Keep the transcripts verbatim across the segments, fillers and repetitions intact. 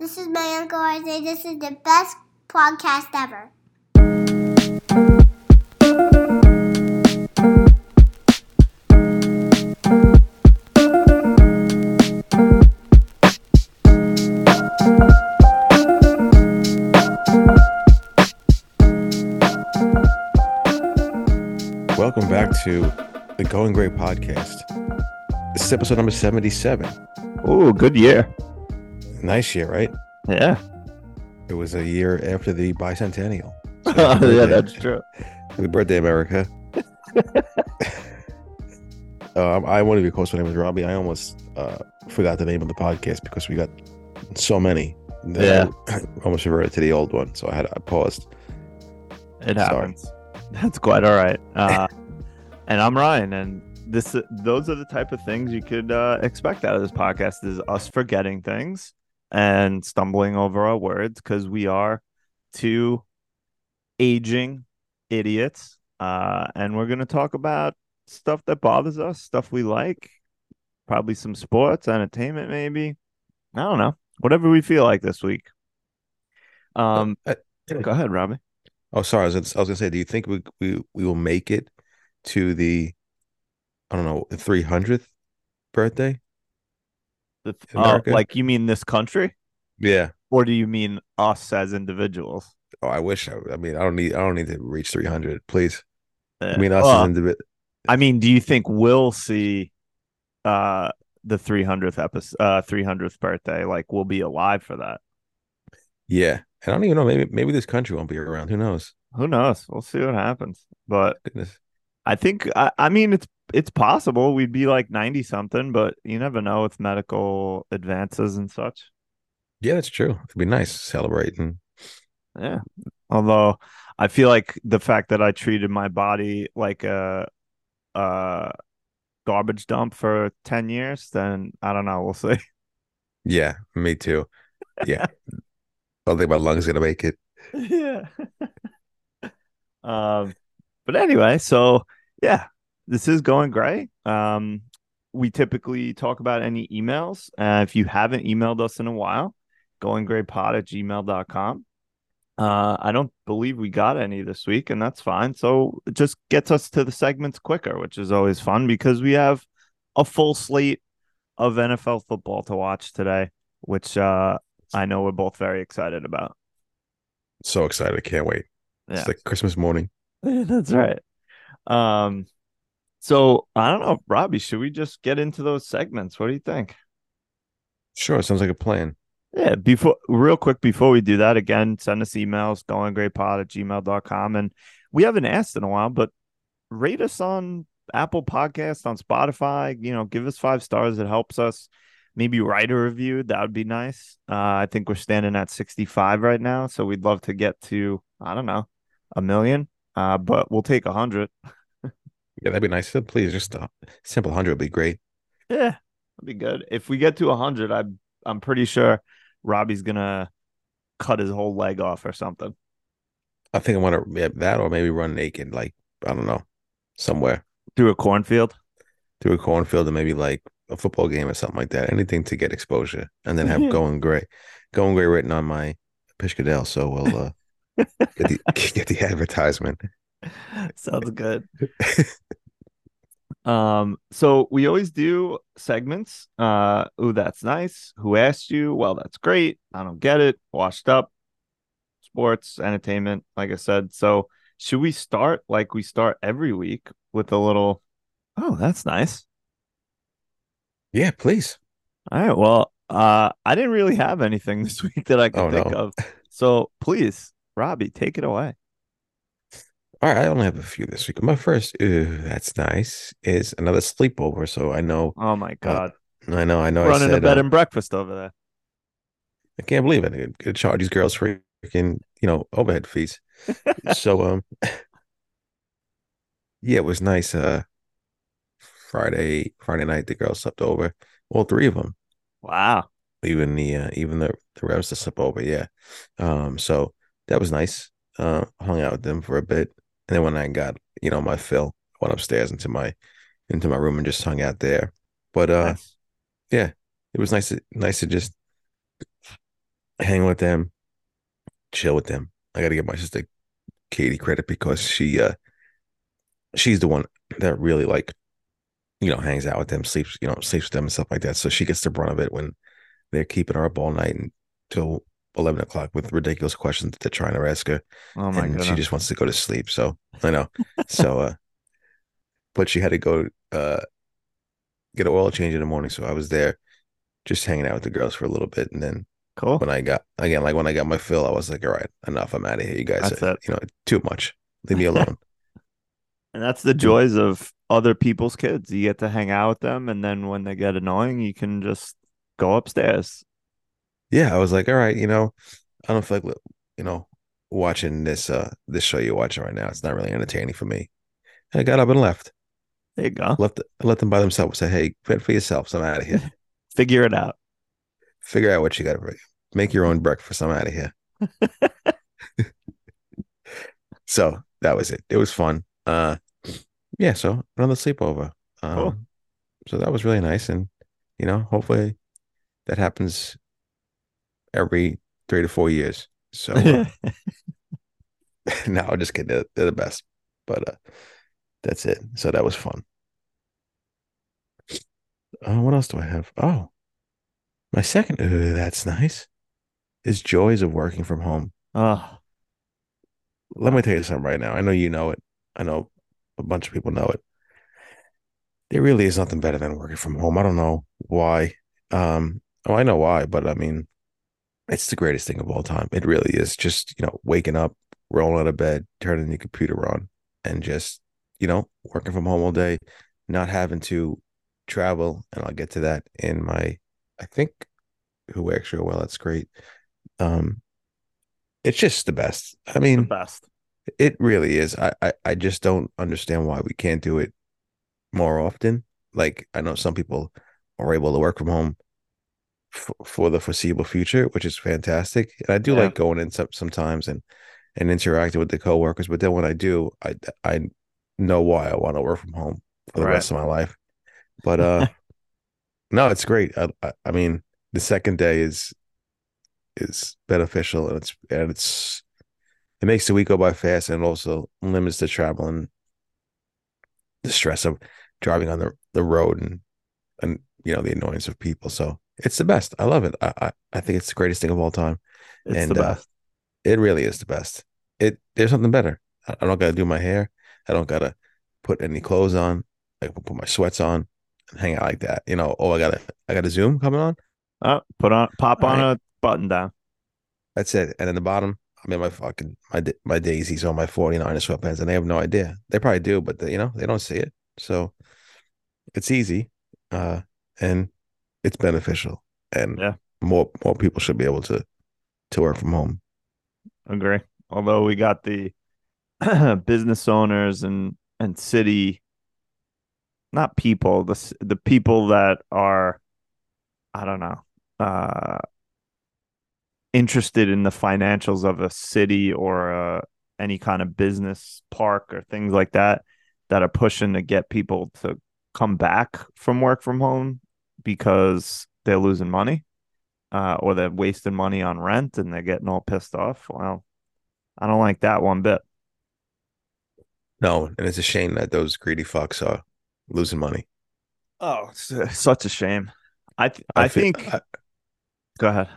This is my Uncle Isaiah. This is the best podcast ever. Welcome back to the Going Grey Podcast. This is episode number seventy-seven. Oh, good year. Nice year, right? Yeah. It was a year after the bicentennial. So oh, yeah, that's true. Happy birthday, America. um, I wanted to be close to my name was Robbie. I almost uh, forgot the name of the podcast because we got so many. Yeah. I almost reverted to the old one, so I had I paused. It happens. Sorry. That's quite all right. Uh, and I'm Ryan, and this those are the type of things you could uh, expect out of this podcast is us forgetting things and stumbling over our words because we are two aging idiots, uh and we're going to talk about stuff that bothers us, stuff we like, probably some sports, entertainment, maybe, I don't know, whatever we feel like this week. um uh, uh, go ahead, Robbie. Oh, sorry, I was, I was gonna say, do you think we, we we will make it to the I don't know three hundredth birthday? Oh, like you mean this country? Yeah. Or do you mean us as individuals? Oh, I wish. I, I mean, I don't need. I don't need to reach three hundred. Please. Yeah. I mean, us well, as individuals. I mean, do you think we'll see uh, the three hundredth episode, uh, three hundredth birthday? Like, we'll be alive for that? Yeah, I don't even know. Maybe, maybe this country won't be around. Who knows? Who knows? We'll see what happens. But goodness. I think. I, I mean, it's. It's possible we'd be like ninety something, but you never know with medical advances and such. Yeah, that's true. It'd be nice to celebrate. And... yeah. Although I feel like the fact that I treated my body like a, a garbage dump for ten years, then I don't know. We'll see. Yeah, me too. Yeah. I don't think my lungs going to make it. Yeah. um, but anyway, so yeah. This is Going Grey. Um, we typically talk about any emails. Uh, if you haven't emailed us in a while, going grey pod at gmail dot com. Uh, I don't believe we got any this week, and that's fine. So it just gets us to the segments quicker, which is always fun because we have a full slate of N F L football to watch today, which uh, I know we're both very excited about. So excited. Can't wait. Yeah. It's like Christmas morning. That's right. Um. So, I don't know, Robbie, should we just get into those segments? What do you think? Sure, sounds like a plan. Yeah, before real quick, before we do that, again, send us emails, going grey pod at gmail dot com. And we haven't asked in a while, but rate us on Apple Podcasts, on Spotify. You know, give us five stars. It helps us. Maybe write a review. That would be nice. Uh, I think we're standing at sixty-five right now, so we'd love to get to, I don't know, a million, uh, but we'll take one hundred. Yeah, that'd be nice. Please, just a simple one hundred would be great. Yeah, that'd be good. If we get to one hundred, I'm, I'm pretty sure Robbie's going to cut his whole leg off or something. I think I want to yeah, that or maybe run naked, like, I don't know, somewhere. Through a cornfield? Through a cornfield and maybe like a football game or something like that. Anything to get exposure and then have Going Grey. Going Grey written on my Pishkadel, so we'll uh, get, the, get the advertisement. Sounds good. um so we always do segments. Uh oh, that's nice. Who asked you? Well, that's great. I don't get it. Washed up, sports, entertainment, like I said. So should we start like we start every week with a little oh that's nice? Yeah, please. All right, well, uh I didn't really have anything this week that I could oh, think no. of, so please, Robbie, take it away. All right, I only have a few this week. My first, ooh, that's nice, is another sleepover. So I know. Oh, my God. Uh, I know, I know. Running I said, a bed uh, and breakfast over there. I can't believe it. It, it charges these girls freaking, you know, overhead fees. so, um, yeah, it was nice. Uh, Friday, Friday night, the girls slept over. All three of them. Wow. Even the, uh, even the, the rest that slept over, yeah. Um, so that was nice. Uh, hung out with them for a bit. And then when I got, you know, my fill, I went upstairs into my into my room and just hung out there. But uh, nice. Yeah, it was nice to, nice to just hang with them, chill with them. I got to give my sister Katie credit because she, uh, she's the one that really, like, you know, hangs out with them, sleeps, you know, sleeps with them and stuff like that. So she gets the brunt of it when they're keeping her up all night until eleven o'clock with ridiculous questions that they're trying to ask her. Oh my and goodness. She just wants to go to sleep. So I know. so, uh, but she had to go uh, get an oil change in the morning. So I was there just hanging out with the girls for a little bit. And then cool. when I got, again, like when I got my fill, I was like, all right, enough. I'm out of here. You guys that's are, it. you know, too much. Leave me alone. And that's the joys of other people's kids. You get to hang out with them. And then when they get annoying, you can just go upstairs. Yeah, I was like, all right, you know, I don't feel like, you know, watching this uh this show you're watching right now. It's not really entertaining for me. And I got up and left. There you go. Left, let them by themselves. Say, hey, fend for yourselves. I'm out of here. Figure it out. Figure out what you got to make. Make your own breakfast. I'm out of here. So that was it. It was fun. Uh, yeah. So another sleepover. Um, cool. So that was really nice, and you know, hopefully that happens every three to four years. So uh, no, I'm just kidding. They're, they're the best. But uh, that's it. So that was fun. Uh, what else do I have? Oh, my second. Uh, that's nice. Is joys of working from home. Oh, let me tell you something right now. I know you know it. I know a bunch of people know it. There really is nothing better than working from home. I don't know why. Um, oh, I know why, but I mean, it's the greatest thing of all time. It really is. Just, you know, waking up, rolling out of bed, turning your computer on, and just, you know, working from home all day, not having to travel. And I'll get to that in my, I think, who actually, well, that's great. Um, it's just the best. I mean, the best. It really is. I, I, I just don't understand why we can't do it more often. Like, I know some people are able to work from home f- for the foreseeable future, which is fantastic. And I do yeah. like going in some, sometimes and, and interacting with the coworkers. But then when I do, I, I know why I want to work from home for the right. rest of my life. But uh, no, it's great. I, I, I mean, the second day is is beneficial, and it's and it's it makes the week go by fast, and also limits the travel and the stress of driving on the, the road and, and, you know, the annoyance of people. So it's the best. I love it. I I, I think it's the greatest thing of all time. It's and, the best. Uh, it really is the best. It There's nothing better. I, I don't got to do my hair. I don't got to put any clothes on. I can put my sweats on and hang out like that. You know, oh, I got a, I got a Zoom coming on. Oh, put on, pop All on right. a button down. That's it. And in the bottom, I'm in my fucking, my, my daisies on my forty-nine and sweatpants, and they have no idea. They probably do, but they, you know, they don't see it. So it's easy. Uh, and it's beneficial, and yeah. more, more people should be able to, to work from home. Agree. Although we got the business owners and, and city, not people, the, the people that are, I don't know, uh, interested in the financials of a city or uh, any kind of business park or things like that, that are pushing to get people to come back from work from home because they're losing money uh, or they're wasting money on rent and they're getting all pissed off. Well, I don't like that one bit. No, and it's a shame that those greedy fucks are losing money. Oh, it's, it's such a shame. I th- I, I feel, think. I, go ahead.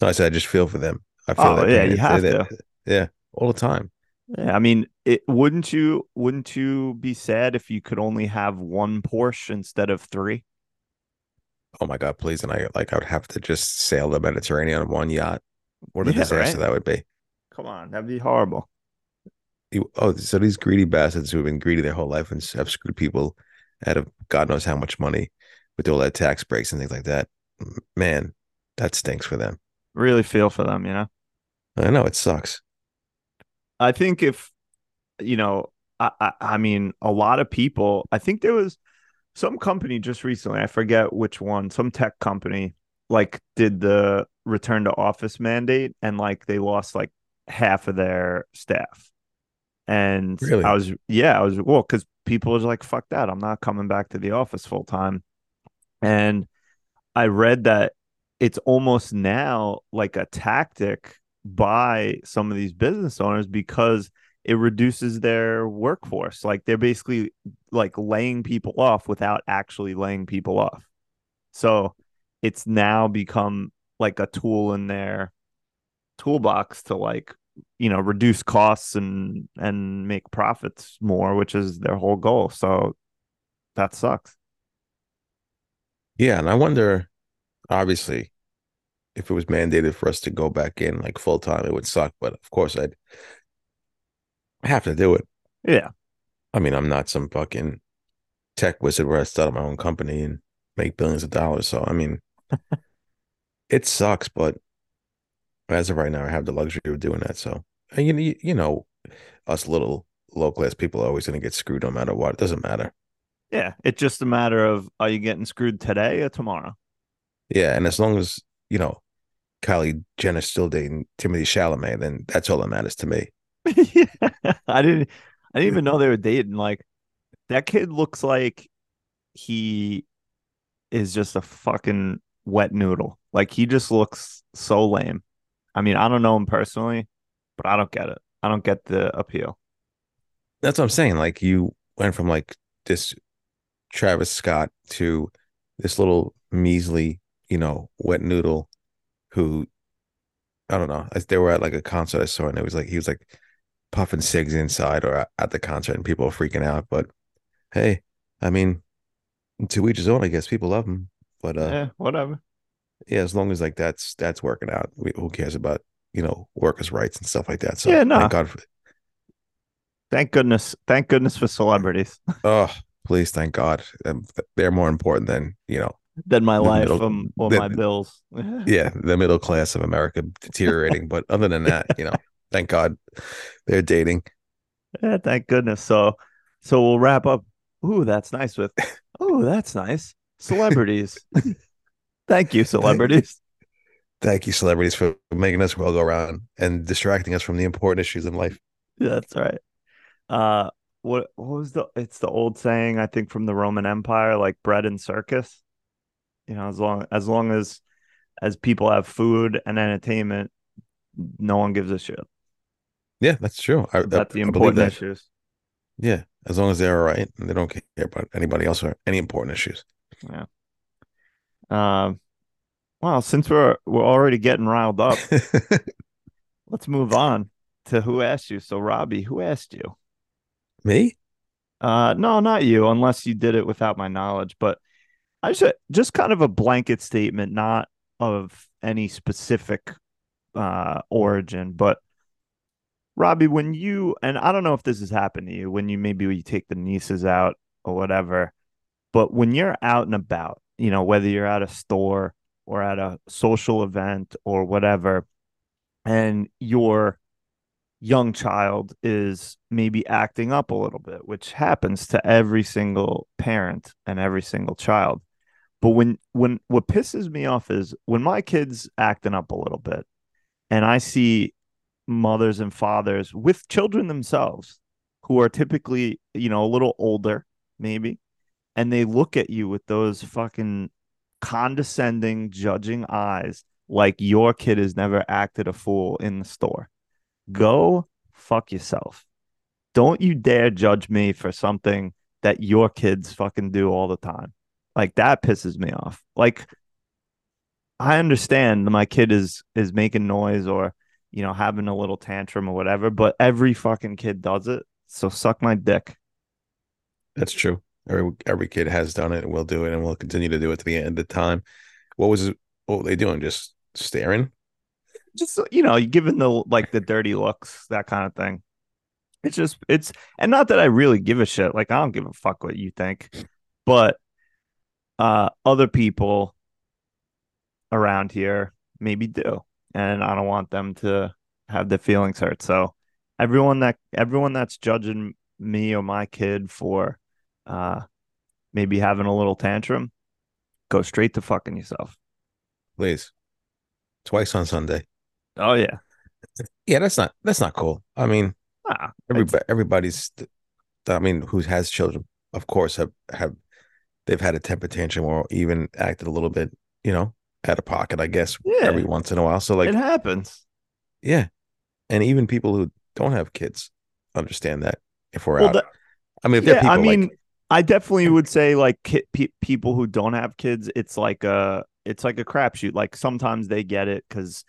No, I said I just feel for them. I feel. Oh that yeah, you have that, to. Yeah, all the time. Yeah, I mean, it wouldn't you wouldn't you be sad if you could only have one Porsche instead of three? Oh my God, please! And I like I would have to just sail the Mediterranean on one yacht. What a yeah, disaster right? that would be! Come on, that'd be horrible. You, oh, so these greedy bastards who've been greedy their whole life and have screwed people out of God knows how much money. With all that tax breaks and things like that, man, that stinks for them. Really feel for them, you know? I know, it sucks. I think if, you know, I, I, I mean, a lot of people, I think there was some company just recently, I forget which one, some tech company, like did the return to office mandate, and like they lost like half of their staff. And really? I was, yeah, I was, well, because people was like, fuck that, I'm not coming back to the office full time. And I read that it's almost now like a tactic by some of these business owners because it reduces their workforce. Like they're basically like laying people off without actually laying people off. So it's now become like a tool in their toolbox to like, you know, reduce costs and, and make profits more, which is their whole goal. So that sucks. Yeah. And I wonder, obviously, if it was mandated for us to go back in like full time, it would suck. But of course I'd have to do it. Yeah. I mean, I'm not some fucking tech wizard where I started my own company and make billions of dollars. So, I mean, it sucks, but as of right now, I have the luxury of doing that. So, and you, you know, us little low-class people are always going to get screwed no matter what. It doesn't matter. Yeah. It's just a matter of, are you getting screwed today or tomorrow? Yeah. And as long as, you know, Kylie Jenner's still dating Timothee Chalamet, then that's all that matters to me. Yeah. I didn't, I didn't even know they were dating. Like, that kid looks like he is just a fucking wet noodle. Like, he just looks so lame. I mean, I don't know him personally, but I don't get it. I don't get the appeal. That's what I'm saying. Like, you went from like this Travis Scott to this little measly, you know, wet noodle who, I don't know. They were at like a concert I saw, and it was like, he was like puffing cigs inside or at the concert, and people were freaking out. But hey, I mean, to each his own, I guess. People love him, but uh, yeah, whatever. Yeah, as long as like that's that's working out. We, who cares about, you know, workers' rights and stuff like that? So yeah, no. Thank God for... Thank goodness, thank goodness for celebrities. Oh, please, thank God. They're more important than, you know, than my life middle, um, or the, my bills. Yeah, the middle class of America deteriorating. But other than that, you know, thank God they're dating. Yeah, thank goodness. So, so we'll wrap up. Ooh, that's nice. With oh, that's nice. Celebrities. Thank you, celebrities. Thank you, celebrities, for making us all go around and distracting us from the important issues in life. Yeah, that's right. Uh, what what was the? It's the old saying, I think, from the Roman Empire, like bread and circus. You know, as long as long as as people have food and entertainment, no one gives a shit. Yeah, that's true. I, that's I, the important I issues. Yeah, as long as they're all right and they don't care about anybody else or any important issues. Yeah. Um, well, since we're we're already getting riled up, let's move on to who asked you. So, Robbie, who asked you? Me? Uh, no, not you, unless you did it without my knowledge. But I just just kind of a blanket statement, not of any specific uh, origin. But Robbie, when you, and I don't know if this has happened to you, when you maybe you take the nieces out or whatever, but when you're out and about, you know, whether you're at a store or at a social event or whatever, and your young child is maybe acting up a little bit, which happens to every single parent and every single child. But when, when what pisses me off is when my kid's acting up a little bit and I see mothers and fathers with children themselves who are typically, you know, a little older maybe, and they look at you with those fucking condescending, judging eyes like your kid has never acted a fool in the store. Go fuck yourself. Don't you dare judge me for something that your kids fucking do all the time. Like, that pisses me off. Like, I understand that my kid is is making noise or, you know, having a little tantrum or whatever, but every fucking kid does it. So suck my dick. That's true. Every, every kid has done it and will do it and will continue to do it to the end of the time. What was what were they doing? Just staring? Just, you know, giving the like the dirty looks, that kind of thing. It's just it's and not that I really give a shit. Like, I don't give a fuck what you think. But uh, other people around here maybe do. And I don't want them to have their feelings hurt. So everyone that everyone that's judging me or my kid for Uh, maybe having a little tantrum, go straight to fucking yourself. Please. Twice on Sunday. Oh yeah. Yeah, that's not that's not cool. I mean, nah, everybody, everybody's I mean, who has children, of course, have, have they've had a temper tantrum or even acted a little bit, you know, out of pocket, I guess, yeah. every once in a while. So like it happens. Yeah. And even people who don't have kids understand that if we're well, out. That, I mean, if yeah, people, I mean, like, I definitely would say like ki- pe- people who don't have kids, it's like a it's like a crapshoot. Like sometimes they get it because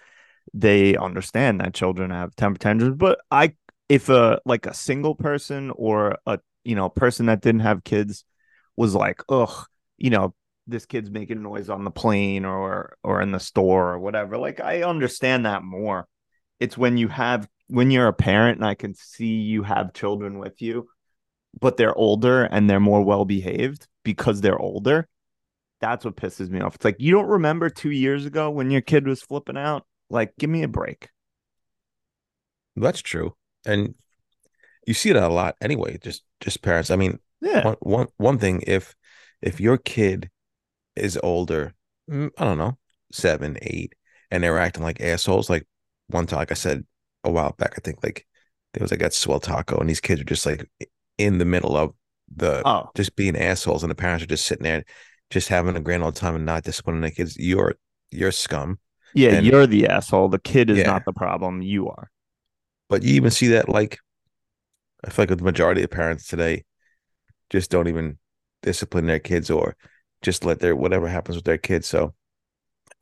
they understand that children have temper tantrums. But I if a like a single person or a you know person that didn't have kids was like, ugh, you know, this kid's making noise on the plane or or in the store or whatever. Like I understand that more. It's when you have when you're a parent, and I can see you have children with you, but they're older and they're more well behaved because they're older. That's what pisses me off. It's like, you don't remember two years ago when your kid was flipping out? Like, give me a break. That's true. And you see that a lot anyway, just just parents. I mean, yeah. one, one, one thing, if if your kid is older, I don't know, seven, eight, and they're acting like assholes, like one time, like I said a while back, I think like there was like that Swell Taco, and these kids are just like in the middle of the oh. just being assholes, and the parents are just sitting there just having a grand old time and not disciplining the kids. You're you're scum. Yeah, and you're the asshole. The kid is yeah. not the problem. You are. But you even see that, like, I feel like the majority of parents today just don't even discipline their kids or just let their whatever happens with their kids. So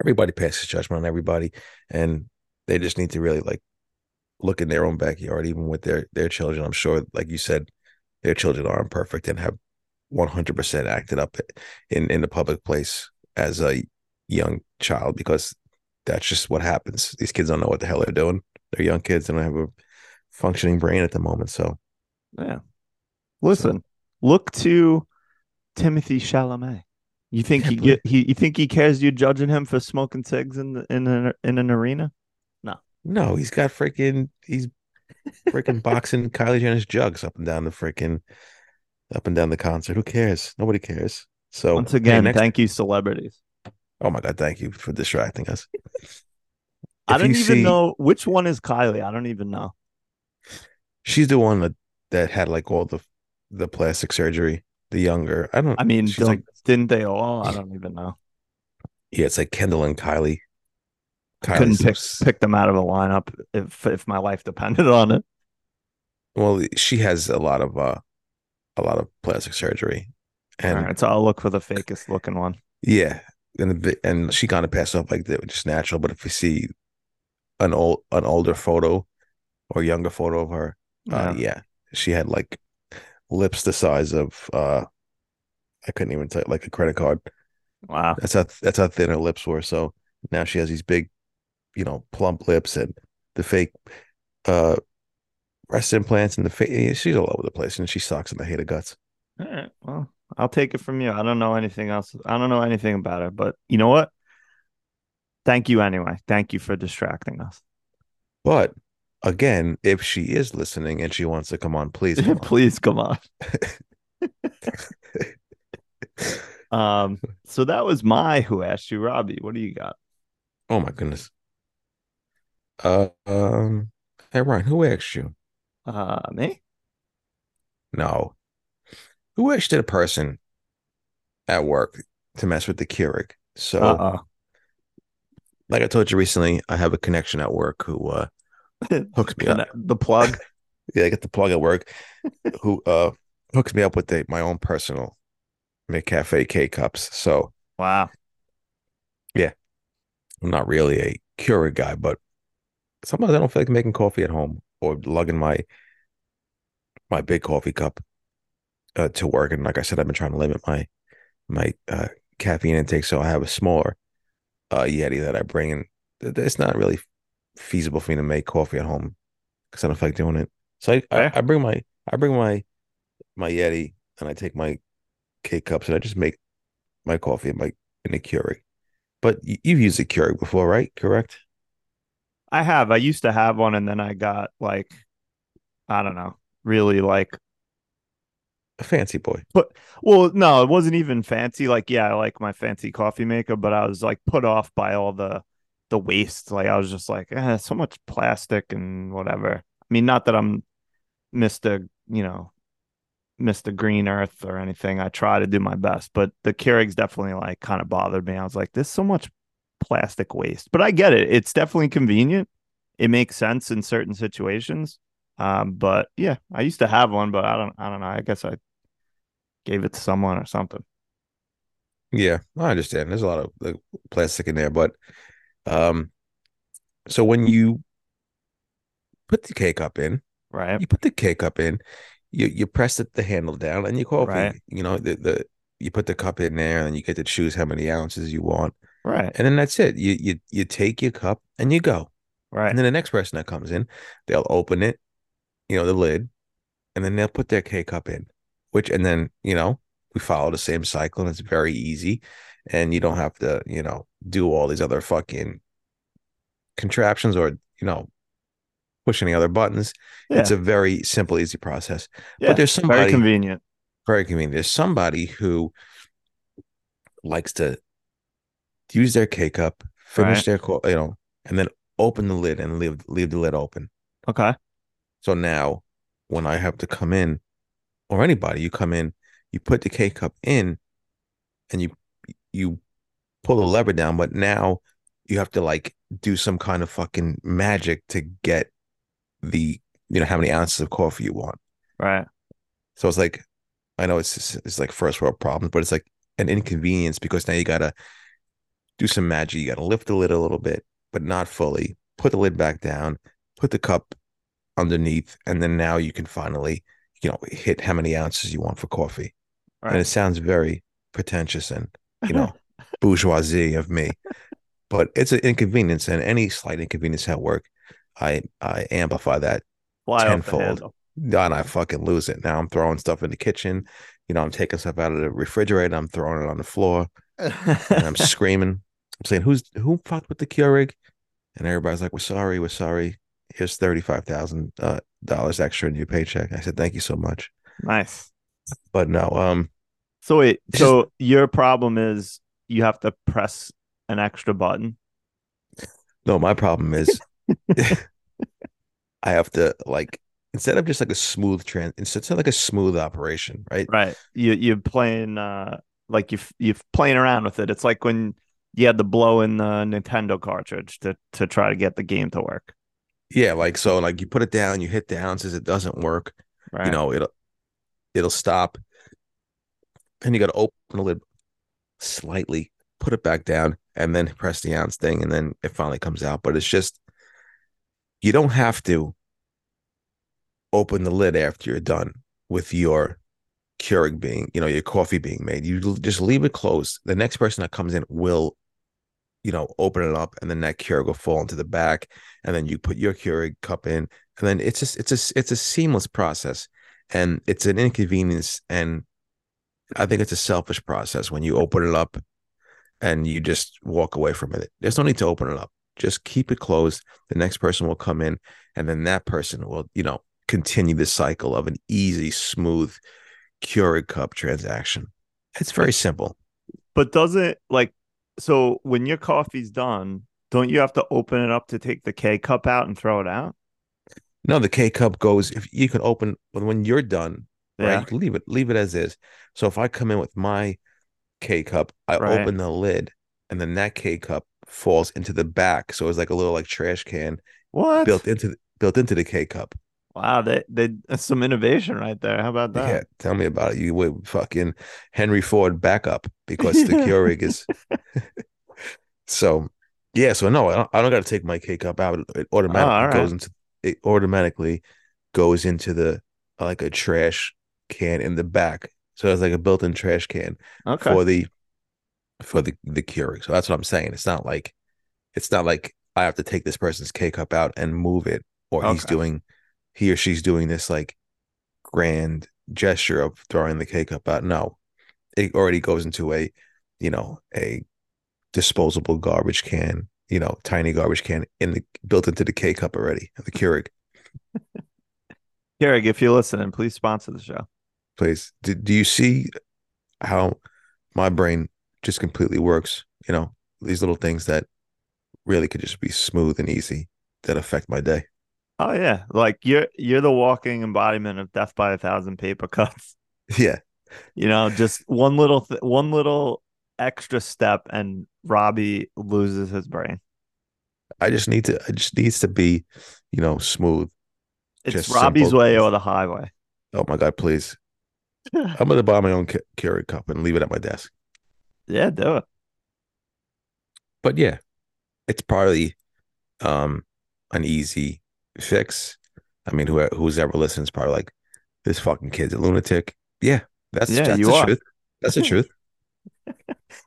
everybody passes judgment on everybody, and they just need to really like look in their own backyard, even with their their children. I'm sure, like you said, their children aren't perfect and have one hundred percent acted up in in the public place as a young child, because that's just what happens. These kids don't know what the hell they're doing. They're young kids and don't have a functioning brain at the moment. So, yeah. Listen, so. Look to Timothee Chalamet. You think he get, he you think he cares? You judging him for smoking cigs in the, in an, in an arena? No, no. He's got freaking he's freaking boxing Kylie Jenner's jugs up and down the freaking up and down the concert. Who cares? Nobody cares. So once again, hey, thank you, celebrities. Oh my God, thank you for distracting us. I don't even see, know which one is Kylie. I don't even know. She's the one that, that had like all the the plastic surgery. The younger, I don't. I mean, she's like, didn't they all? I don't even know. Yeah, it's like Kendall and Kylie. Kylie couldn't pick, pick them out of a lineup if if my life depended on it. Well, she has a lot of uh, a lot of plastic surgery, and all right, so I'll look for the fakest looking one. Yeah, and the, and she kind of passed off like that, just natural. But if you see an old an older photo or younger photo of her, yeah, uh, yeah she had like. Lips the size of uh, I couldn't even tell, like a credit card. Wow, that's how that's how thin her lips were. So now she has these big, you know, plump lips and the fake uh breast implants and the fake. She's all over the place, and she sucks, and I hate her guts. All right, well, I'll take it from you. I don't know anything else. I don't know anything about her, but you know what? Thank you anyway. Thank you for distracting us. But. Again, if she is listening and she wants to come on, please, come on. please come on. um, so that was my Who Asked You, Robbie. What do you got? Oh my goodness. Uh, um, hey Ryan, who asked you? Uh, me? No. Who asked a person at work to mess with the Keurig? So, uh-uh. like I told you recently, I have a connection at work who, uh. hooks me up. The plug. yeah, I get the plug at work. Who uh hooks me up with the, my own personal McCafe K cups. So wow. Yeah. I'm not really a Keurig guy, but sometimes I don't feel like making coffee at home or lugging my my big coffee cup uh, to work. And like I said, I've been trying to limit my my uh, caffeine intake, so I have a smaller uh, Yeti that I bring in. It's not really feasible for me to make coffee at home because I don't feel like doing it. So I, I, I bring my I bring my my Yeti and I take my K cups and I just make my coffee in my in a Keurig. But you, you've used a Keurig before, right? Correct. I have. I used to have one, and then I got like I don't know, really like a fancy boy. But well, no, it wasn't even fancy. Like yeah, I like my fancy coffee maker, but I was like put off by all the. The waste, like I was just like, eh, so much plastic and whatever. I mean, not that I'm Mister, you know, Mister Green Earth or anything. I try to do my best, but the Keurig's definitely like kind of bothered me. I was like, there's so much plastic waste. But I get it. It's definitely convenient. It makes sense in certain situations. Um, but yeah, I used to have one, but I don't I don't know. I guess I gave it to someone or something. Yeah, I understand. There's a lot of like, plastic in there, but um, so when you put the cake up in, right? You put the cake up in, you you press the, the handle down, and you call right. it, you know, the the you put the cup in there, and you get to choose how many ounces you want, right? And then that's it. You you you take your cup and you go, right? And then the next person that comes in, they'll open it, you know, the lid, and then they'll put their cake up in, which and then you know. We follow the same cycle, and it's very easy, and you don't have to, you know, do all these other fucking contraptions or, you know, push any other buttons. Yeah. It's a very simple, easy process. Yeah. But there's somebody very convenient. Very convenient. There's somebody who likes to use their K cup, finish right. their, co- you know, and then open the lid and leave leave the lid open. Okay. So now, when I have to come in, or anybody, you come in. You put the cake cup in, and you you pull the lever down. But now you have to like do some kind of fucking magic to get the you know how many ounces of coffee you want. Right. So it's like I know it's just, it's like first world problems, but it's like an inconvenience because now you gotta do some magic. You gotta lift the lid a little bit, but not fully. Put the lid back down. Put the cup underneath, and then now you can finally you know hit how many ounces you want for coffee. Right. And it sounds very pretentious and, you know, bourgeoisie of me, but it's an inconvenience, and any slight inconvenience at work, I I amplify that Fly tenfold. God, I fucking lose it. Now I'm throwing stuff in the kitchen. You know, I'm taking stuff out of the refrigerator. I'm throwing it on the floor. And I'm screaming. I'm saying, "Who's who fucked with the Keurig?" And everybody's like, "We're sorry. We're sorry. Here's thirty-five thousand uh, dollars extra in your paycheck." I said, "Thank you so much." Nice, but no. Um. So wait. So just, your problem is you have to press an extra button. No, my problem is I have to like instead of just like a smooth trans, instead of like a smooth operation, right? Right. You you're playing uh like you you're playing around with it. It's like when you had to blow in the Nintendo cartridge to to try to get the game to work. Yeah, like so, like you put it down, you hit the ounces, it doesn't work. Right. You know, it'll it'll stop, and you got to open the lid slightly, put it back down, and then press the ounce thing, and then it finally comes out. But it's just you don't have to open the lid after you're done with your Keurig being, you know, your coffee being made. You just leave it closed. The next person that comes in will. You know, open it up, and then that Keurig will fall into the back, and then you put your Keurig cup in, and then it's just it's a it's a seamless process, and it's an inconvenience, and I think it's a selfish process when you open it up, and you just walk away from it. There's no need to open it up; just keep it closed. The next person will come in, and then that person will, you know, continue the cycle of an easy, smooth Keurig cup transaction. It's very simple, but does it like? So when your coffee's done, don't you have to open it up to take the K cup out and throw it out? No, the K cup goes. If you can open when you're done, yeah. right? Leave it, leave it as is. So if I come in with my K cup, I right. open the lid, and then that K cup falls into the back. So it's like a little like trash can what? built into built into the K cup. Wow, they, they, that's some innovation right there. How about that? Yeah, tell me about it. You would fucking Henry Ford back up because the Keurig is. So, yeah, so no, I don't, I don't got to take my cake up out. It automatically oh, right. goes into it automatically goes into the like a trash can in the back. So it's like a built-in trash can okay. for the for the the Keurig. So that's what I'm saying. It's not like it's not like I have to take this person's cake up out and move it, or okay. he's doing. He or she's doing this like grand gesture of throwing the cake up out. No, it already goes into a, you know, a disposable garbage can, you know, tiny garbage can in the built into the cake cup already, the Keurig. Keurig, if you're listening, please sponsor the show. Please. Do, do you see how my brain just completely works? You know, these little things that really could just be smooth and easy that affect my day. Oh yeah, like you're you're the walking embodiment of death by a thousand paper cuts. Yeah, you know, just one little th- one little extra step and Robbie loses his brain. I just need to, it just needs to be, you know, smooth. It's just Robbie's simple. Way or the highway. Oh my God, please. I'm going to buy my own Keurig cup and leave it at my desk. Yeah, do it. But yeah, it's probably um, an easy fix. I mean, whoever, who's ever listens probably like, this fucking kid's a lunatic. Yeah, that's, yeah, that's you the are. Truth. That's the truth.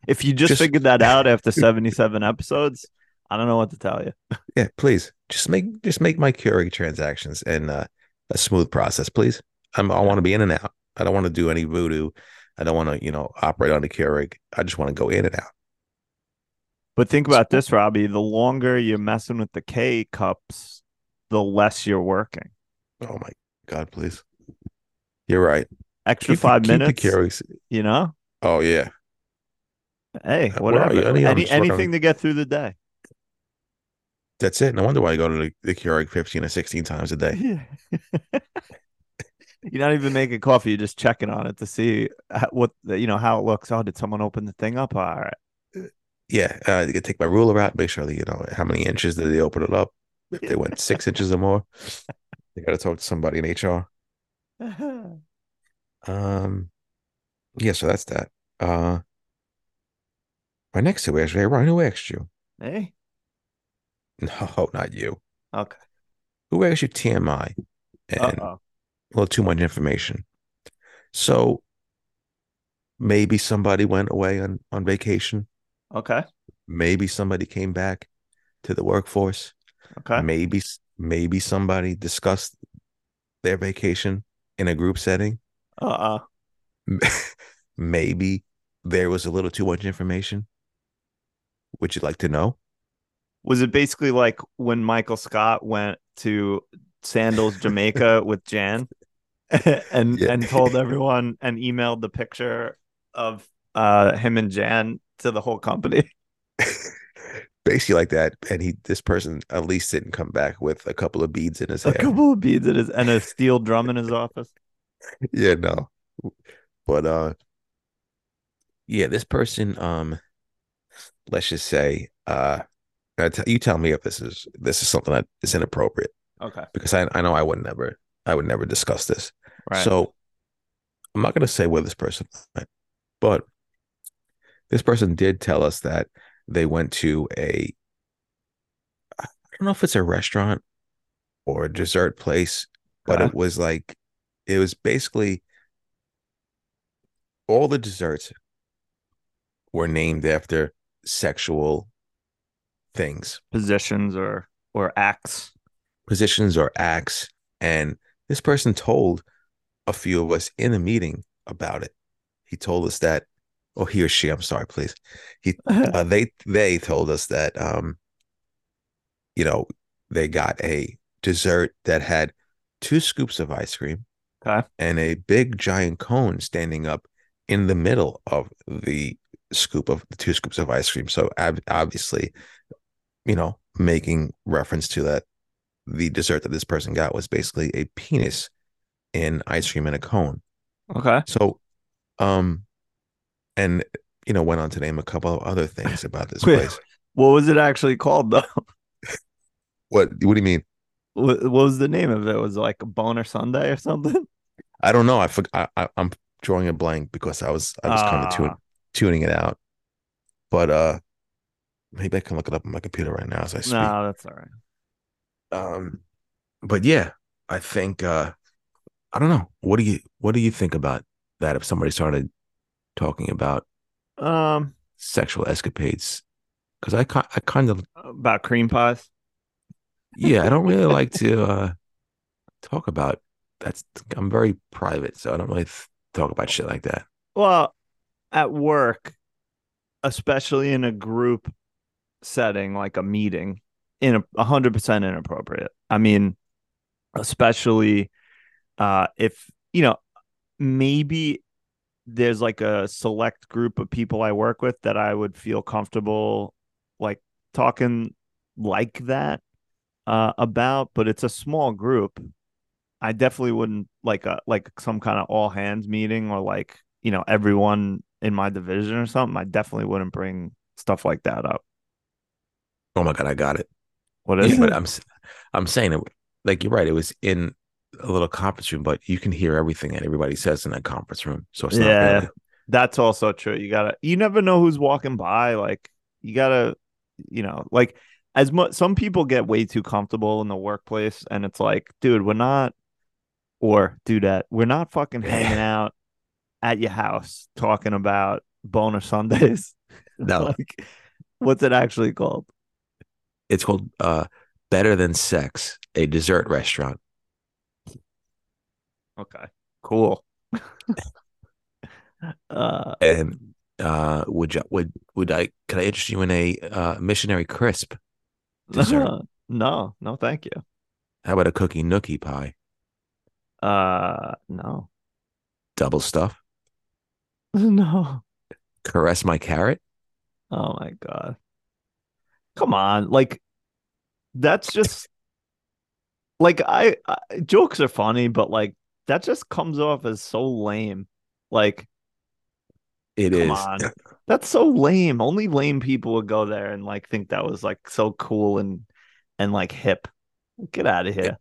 If you just, just figured that out after seventy-seven episodes, I don't know what to tell you. Yeah, please just make just make my Keurig transactions and uh, a smooth process, please. I'm, I want to be in and out. I don't want to do any voodoo. I don't want to, you know, operate on the Keurig. I just want to go in and out. But think about this, Robbie. The longer you're messing with the K cups, the less you're working. Oh my God, please. You're right. Extra keep five the, minutes. Keep the Keurigs. You know? Oh yeah. Hey, whatever. Any, Any, anything to get through the day. That's it. No wonder why I go to the, the Keurig fifteen or sixteen times a day. Yeah. You're not even making coffee. You're just checking on it to see what, you know, how it looks. Oh, did someone open the thing up? All right. Yeah. Uh, you take my ruler out, make sure that, you know, how many inches did they open it up? If they went six inches or more, they got to talk to somebody in H R. um, yeah. So that's that. Uh, my next two asked, hey, Ryan, who asked you? Hey. No, not you. Okay. Who asked you T M I? And Uh-oh. a little too much information. So maybe somebody went away on, on vacation. Okay. Maybe somebody came back to the workforce. Okay. Maybe maybe somebody discussed their vacation in a group setting. Uh-uh. Maybe there was a little too much information. Would you like to know? Was it basically like when Michael Scott went to Sandals Jamaica with Jan and yeah. and told everyone and emailed the picture of uh, him and Jan to the whole company? Basically like that. And he, this person at least didn't come back with a couple of beads in his a hair. A couple of beads in his, and a steel drum in his office. Yeah, no. But uh, yeah, this person, um, let's just say, uh, you tell me if this is this is something that is inappropriate. Okay. Because I, I know I would never I would never discuss this. Right. So I'm not going to say where this person went, but this person did tell us that they went to a, I don't know if it's a restaurant or a dessert place, but okay. It was like, it was basically all the desserts were named after sexual things, positions or or acts, positions or acts, and this person told a few of us in a meeting about it. He told us that, or he or she, I'm sorry, please. He uh, they they told us that um, you know, they got a dessert that had two scoops of ice cream okay. and a big giant cone standing up in the middle of the scoop of the two scoops of ice cream. So ab- obviously. You know, making reference to that the dessert that this person got was basically a penis in ice cream in a cone. Okay. So, um, and, you know, went on to name a couple of other things about this Wait, place. What was it actually called, though? What, what do you mean? What, what was the name of it? Was it like a Boner Sundae or something? I don't know. I forgot. I, I, I'm drawing a blank because I was, I was ah. kind of tune, tuning it out. But, uh, maybe I can look it up on my computer right now as I speak. No, that's all right. Um, but yeah, I think uh, I don't know. What do you What do you think about that? If somebody started talking about um sexual escapades, because I I kind of about cream pies. Yeah, I don't really like to uh, talk about that's. I'm very private, so I don't really talk about shit like that. Well, at work, especially in a group setting like a meeting, in a hundred percent inappropriate. I mean, especially uh, if you know, maybe there's like a select group of people I work with that I would feel comfortable like talking like that uh, about, but it's a small group. I definitely wouldn't like a like some kind of all hands meeting or like you know everyone in my division or something, I definitely wouldn't bring stuff like that up. Oh my God, I got it. What is yeah, it? But I'm, I'm saying it like you're right. It was in a little conference room, but you can hear everything that everybody says in that conference room. So it's yeah, not bad. That's also true. You gotta, you never know who's walking by. Like you gotta, you know, like as much. Some people get way too comfortable in the workplace, and it's like, dude, we're not, or do that. We're not fucking hanging out at your house talking about Boner Sundaes. No, like what's it actually called? It's called uh, Better Than Sex, a dessert restaurant. Okay, cool. uh, and uh, would you, would would I? Could I interest you in a uh, missionary crisp dessert? No, no, thank you. How about a cookie nookie pie? Uh, no. Double stuff? No. Caress my carrot? Oh my God. Come on, like that's just like I, I jokes are funny, but like that just comes off as so lame. Like it come is. On. That's so lame. Only lame people would go there and like think that was like so cool and and like hip. Get out of here.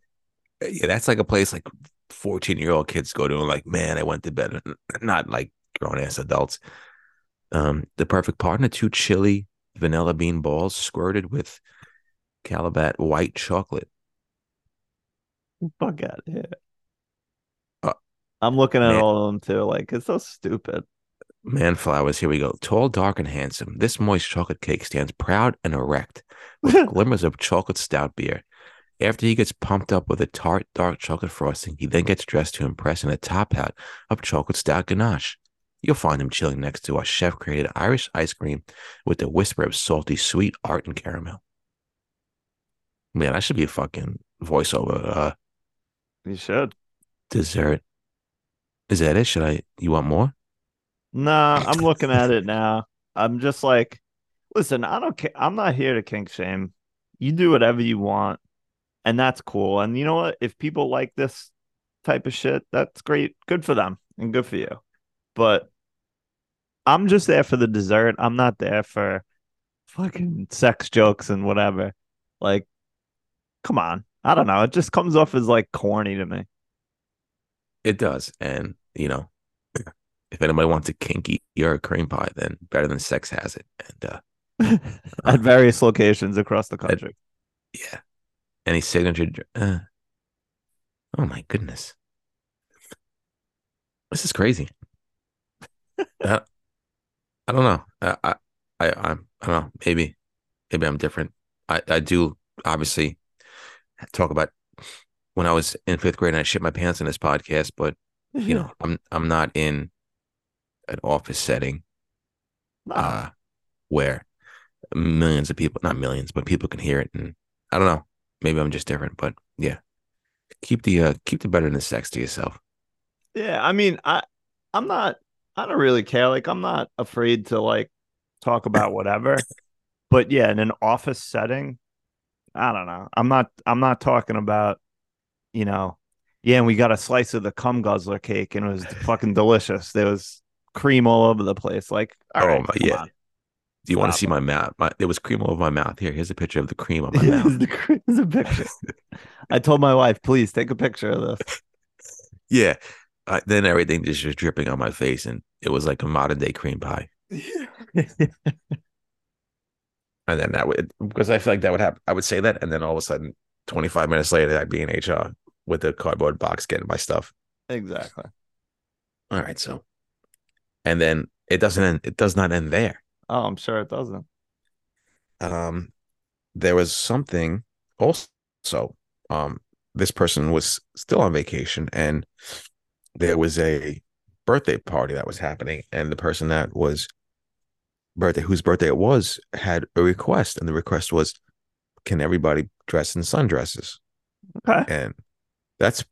Yeah, yeah, that's like a place like fourteen-year-old kids go to and like, man, I went to bed. Not like grown-ass adults. Um, the perfect partner, two chili vanilla bean balls squirted with Calabat white chocolate. Fuck out of here. Uh, I'm looking at man, all of them too. Like, it's so stupid. Man flowers, here we go. Tall, dark, and handsome. This moist chocolate cake stands proud and erect with glimmers of chocolate stout beer. After he gets pumped up with a tart, dark chocolate frosting, he then gets dressed to impress in a top hat of chocolate stout ganache. You'll find him chilling next to our chef-created Irish ice cream with a whisper of salty, sweet art and caramel. Man, I should be a fucking voiceover. Uh, you should. Dessert. Is that it? Should I? You want more? Nah, I'm looking at it now. I'm just like, listen, I don't care. I'm not here to kink shame. You do whatever you want, and that's cool. And you know what? If people like this type of shit, that's great. Good for them and good for you. But I'm just there for the dessert. I'm not there for fucking sex jokes and whatever. Like, come on. I don't know. It just comes off as like corny to me. It does. And, you know, if anybody wants a kinky or a cream pie, then Better Than Sex has it. And uh, at various locations across the country. At, yeah. Any signature. Uh, oh, my goodness. This is crazy. I, I don't know. I, I, I, I don't know. Maybe, maybe I'm different. I, I do obviously talk about when I was in fifth grade and I shit my pants in this podcast, but you know, I'm, I'm not in an office setting, uh, where millions of people, not millions, but people can hear it. And I don't know, maybe I'm just different, but yeah, keep the, uh, keep the Better Than Sex to yourself. Yeah. I mean, I, I'm not, I don't really care. Like, I'm not afraid to like talk about whatever, but yeah, in an office setting, I don't know. I'm not, I'm not talking about, you know, yeah. And we got a slice of the cum guzzler cake and it was fucking delicious. There was cream all over the place. Like, all right, oh my, yeah. On. Do you Stop. want to see my mouth? My, there was cream all over my mouth. Here, here's a picture of the cream on my yeah, mouth. There's a picture. I told my wife, please take a picture of this. Yeah. Uh, then everything just was dripping on my face, and it was like a modern day cream pie. And then that would, because I feel like that would happen. I would say that, and then all of a sudden, twenty-five minutes later, I'd be in H R with a cardboard box getting my stuff. Exactly. All right, so, and then it doesn't end. It does not end there. Oh, I'm sure it doesn't. Um, there was something also. Um, this person was still on vacation, and there was a birthday party that was happening, and the person that was birthday, whose birthday it was, had a request, and the request was, "Can everybody dress in sundresses?" Okay, and that's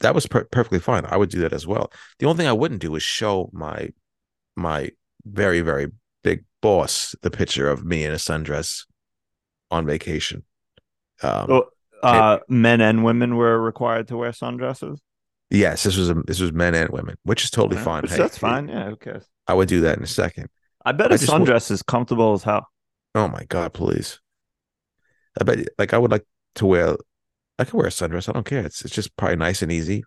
that was per- perfectly fine. I would do that as well. The only thing I wouldn't do is show my my very very big boss the picture of me in a sundress on vacation. Um, so, uh, it, men and women were required to wear sundresses. Yes, this was a, this was men and women, which is totally yeah, fine. Hey, that's fine. Yeah, who cares? I would do that in a second. I bet a sundress is comfortable as hell. Oh my God, please. I bet, like, I would like to wear, I could wear a sundress. I don't care. It's it's just probably nice and easy.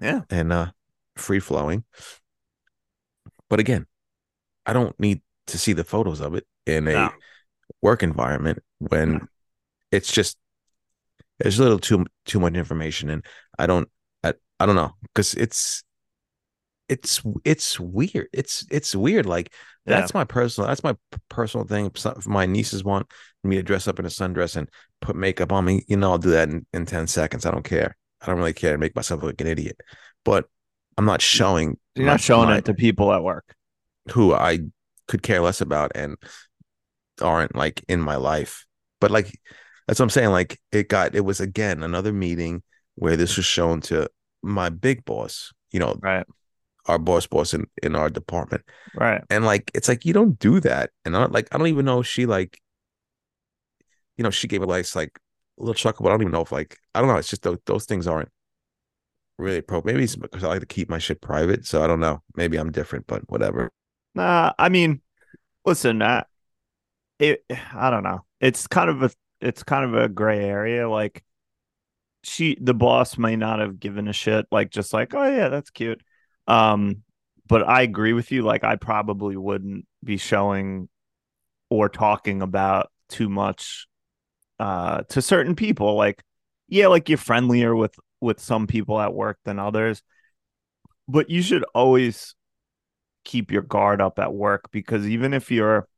Yeah. And uh, free flowing. But again, I don't need to see the photos of it in a no. work environment when no. it's just, there's a little too too much information. And I don't, I, I don't know. Because it's, it's, it's weird. It's, it's weird. Like, yeah. that's my personal, that's my personal thing. If my nieces want me to dress up in a sundress and put makeup on me, you know, I'll do that in, in ten seconds. I don't care. I don't really care to make myself look an idiot, but I'm not showing. You're not showing it to people at work who I could care less about and aren't like in my life. But like, that's what I'm saying. Like it got, it was again, another meeting where this was shown to my big boss, you know, right. our boss boss in, in our department. Right. And like, it's like, you don't do that. And I, like, I don't even know if she like, you know, she gave a nice, like a little chuckle, but I don't even know if like, I don't know. It's just those, those things aren't really appropriate. Maybe it's because I like to keep my shit private. So I don't know. Maybe I'm different, but whatever. Nah, I mean, listen, I, it, I don't know. It's kind of a, it's kind of a gray area. Like she, the boss may not have given a shit. Like, just like, oh yeah, that's cute. Um, but I agree with you. Like, I probably wouldn't be showing or talking about too much, uh, to certain people. Like, yeah, like you're friendlier with, with some people at work than others, but you should always keep your guard up at work, because even if you're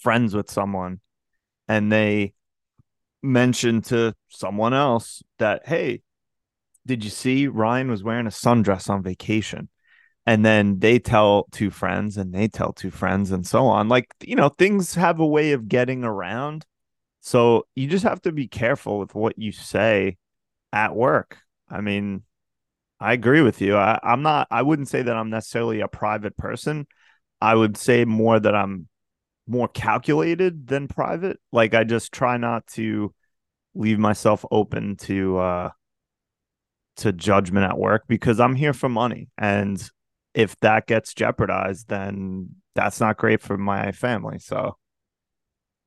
friends with someone and they mention to someone else that, hey, did you see Ryan was wearing a sundress on vacation? And then they tell two friends and they tell two friends and so on. Like, you know, things have a way of getting around. So you just have to be careful with what you say at work. I mean, I agree with you. I, I'm not, I wouldn't say that I'm necessarily a private person. I would say more that I'm more calculated than private. Like, I just try not to leave myself open to, uh, to judgment at work, because I'm here for money, and if that gets jeopardized, then that's not great for my family. So,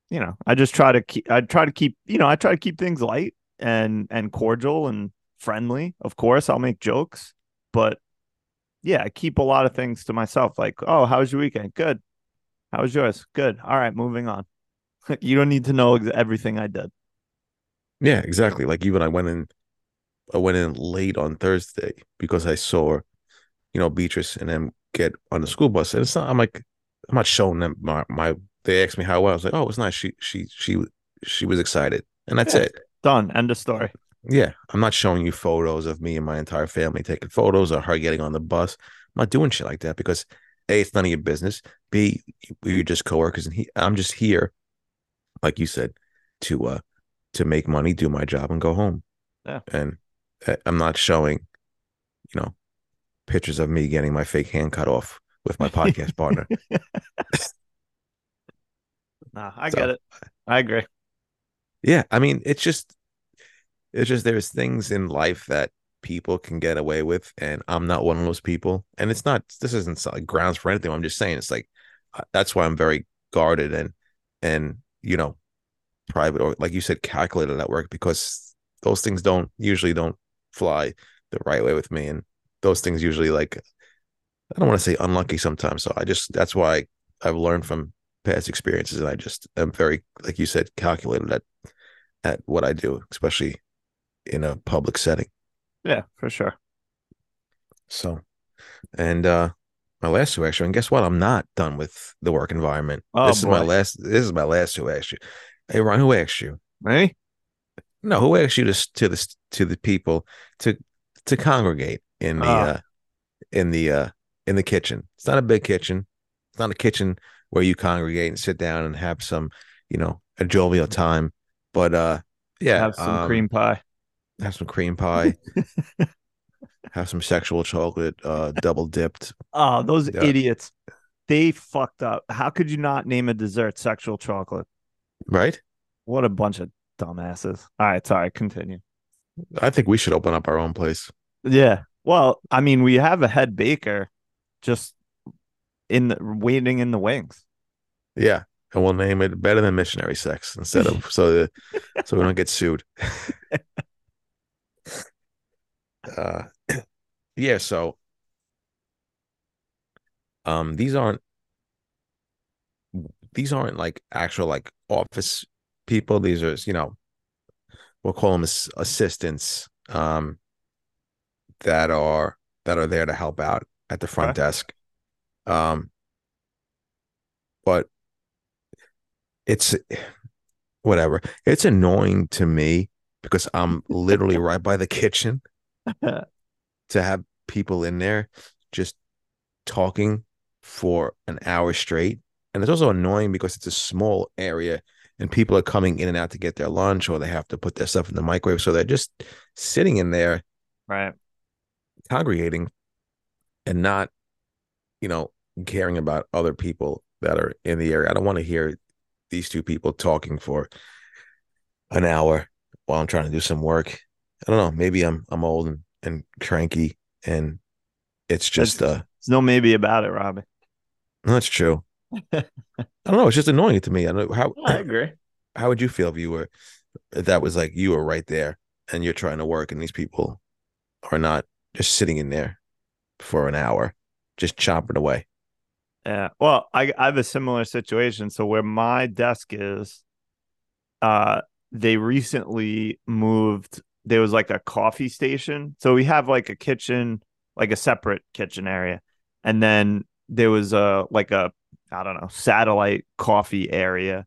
you know, I just try to keep, I try to keep, you know, I try to keep things light and, and cordial and friendly. Of course, I'll make jokes, but yeah, I keep a lot of things to myself. Like, oh, how was your weekend? Good. How was yours? Good. All right, moving on. You don't need to know everything I did. Yeah, exactly. Like, even I went in, I went in late on Thursday because I saw, you know, Beatrice and them get on the school bus. And it's not, I'm like, I'm not showing them my, my, they asked me how well. I was like, oh, it's nice. She, she, she, she was excited. And that's yeah, it. Done. End of story. Yeah. I'm not showing you photos of me and my entire family taking photos or her getting on the bus. I'm not doing shit like that, because A, it's none of your business. B, you're just coworkers. And he, I'm just here, like you said, to, uh, to make money, do my job, and go home. Yeah. And I'm not showing, you know, pictures of me getting my fake hand cut off with my podcast partner. Nah, I so, get it. I agree. Yeah. I mean, it's just, it's just, there's things in life that people can get away with, and I'm not one of those people. And it's not, this isn't like grounds for anything. I'm just saying, it's like, that's why I'm very guarded and, and, you know, private, or like you said, calculated at work, because those things don't usually don't fly the right way with me, and those things usually, like, I don't want to say unlucky sometimes. So I just, that's why I've learned from past experiences, and I just am very, like you said, calculated at at what I do, especially in a public setting. Yeah, for sure. So, and uh my last two extra, and guess what? I'm not done with the work environment. Oh, this boy. is my last. This is my last two extra. Hey, Ron, who asked you? Hey. No, who asked you to to the to the people to to congregate in the oh. uh, in the uh, in the kitchen? It's not a big kitchen. It's not a kitchen where you congregate and sit down and have some, you know, a jovial time. But uh, yeah, have some um, cream pie. Have some cream pie. Have some sexual chocolate, uh, double dipped. Oh, those yeah. idiots! They fucked up. How could you not name a dessert sexual chocolate? Right? What a bunch of dumbasses. All right, sorry, continue. I think we should open up our own place. Yeah. Well, I mean, we have a head baker. Just in the, waiting in the wings. Yeah. And we'll name it Better Than Missionary Sex instead of so the, so we don't get sued. uh, yeah. So, um, these aren't these aren't like actual like office people. These are, you know, we'll call them ass- assistants um, that are that are there to help out at the front okay. desk. Um, but. It's whatever. It's annoying to me because I'm literally right by the kitchen to have people in there just talking for an hour straight. And it's also annoying because it's a small area and people are coming in and out to get their lunch or they have to put their stuff in the microwave. So they're just sitting in there, right, congregating and not, you know, caring about other people that are in the area. I don't want to hear these two people talking for an hour while I'm trying to do some work. I don't know. Maybe I'm I'm old and, and cranky, and it's just it's, uh there's no maybe about it, Robbie. That's true. I don't know. It's just annoying to me. I don't know how. Yeah, I agree. How would you feel if you were if that was like you were right there and you're trying to work and these people are not just sitting in there for an hour, just chopping away? Yeah, well, I, I have a similar situation. So where my desk is, uh, they recently moved. There was like a coffee station. So we have like a kitchen, like a separate kitchen area. And then there was a like a, I don't know, satellite coffee area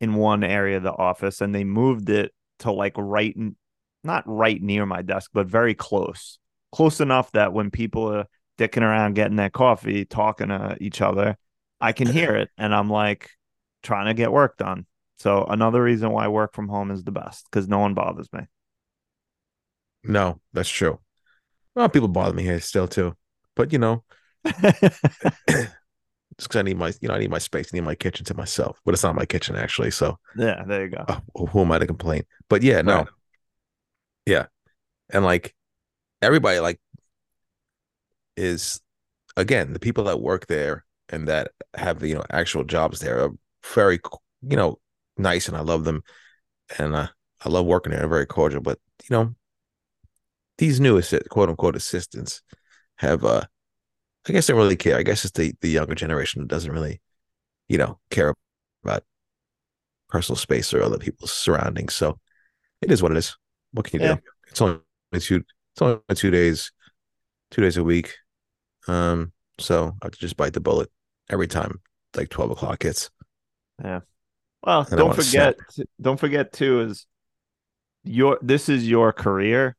in one area of the office. And they moved it to like right, not right near my desk, but very close. Close enough that when people are dicking around, getting that coffee, talking to each other, I can hear it. And I'm like trying to get work done. So another reason why work from home is the best, because no one bothers me. No, that's true. Well, people bother me here still too. But, you know, just because I need my, you know, I need my space, I need my kitchen to myself. But it's not my kitchen, actually. So yeah, there you go. Uh, who am I to complain? But yeah, no. Right. Yeah. And like everybody like is, again, the people that work there and that have the, you know, actual jobs there are very, you know, nice, and I love them, and uh, I love working there. They're very cordial, but you know, these new assist, quote unquote assistants have, uh, I guess they don't really care. I guess it's the the younger generation that doesn't really, you know, care about personal space or other people's surroundings. So it is what it is. What can you yeah. do? It's only two. It's only two days, two days a week. Um, so I have to just bite the bullet every time like twelve o'clock hits. Yeah. Well, and don't forget to, don't forget too is your this is your career.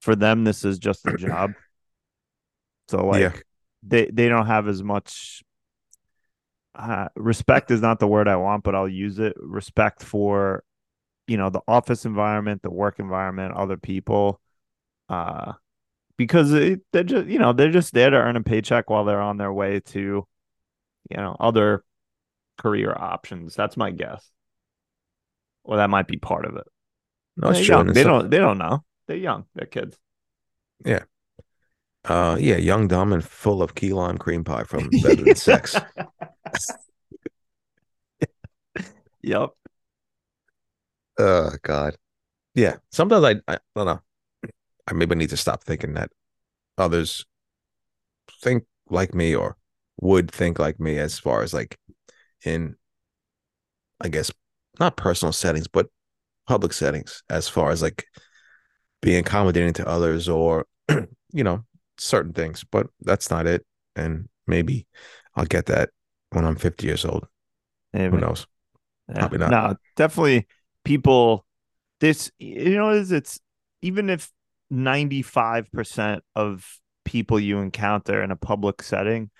For them, this is just a job. So like yeah. they, they don't have as much uh, respect is not the word I want, but I'll use it. Respect for, you know, the office environment, the work environment, other people. Uh Because it, they're just, you know, they're just there to earn a paycheck while they're on their way to, you know, other career options. That's my guess, or that might be part of it. No, it's true. They don't. They don't know. They're young. They're kids. Yeah. Uh, yeah, young, dumb, and full of key lime cream pie from Better Than Sex. Yep. Oh God. Yeah. Sometimes I, I don't know. I maybe need to stop thinking that others think like me or would think like me as far as like in, I guess, not personal settings, but public settings, as far as like being accommodating to others or, you know, certain things, but that's not it. And maybe I'll get that when I'm fifty years old. Maybe. Who knows? Yeah. Probably not. No, definitely people, this, you know, is it's even if ninety-five percent of people you encounter in a public setting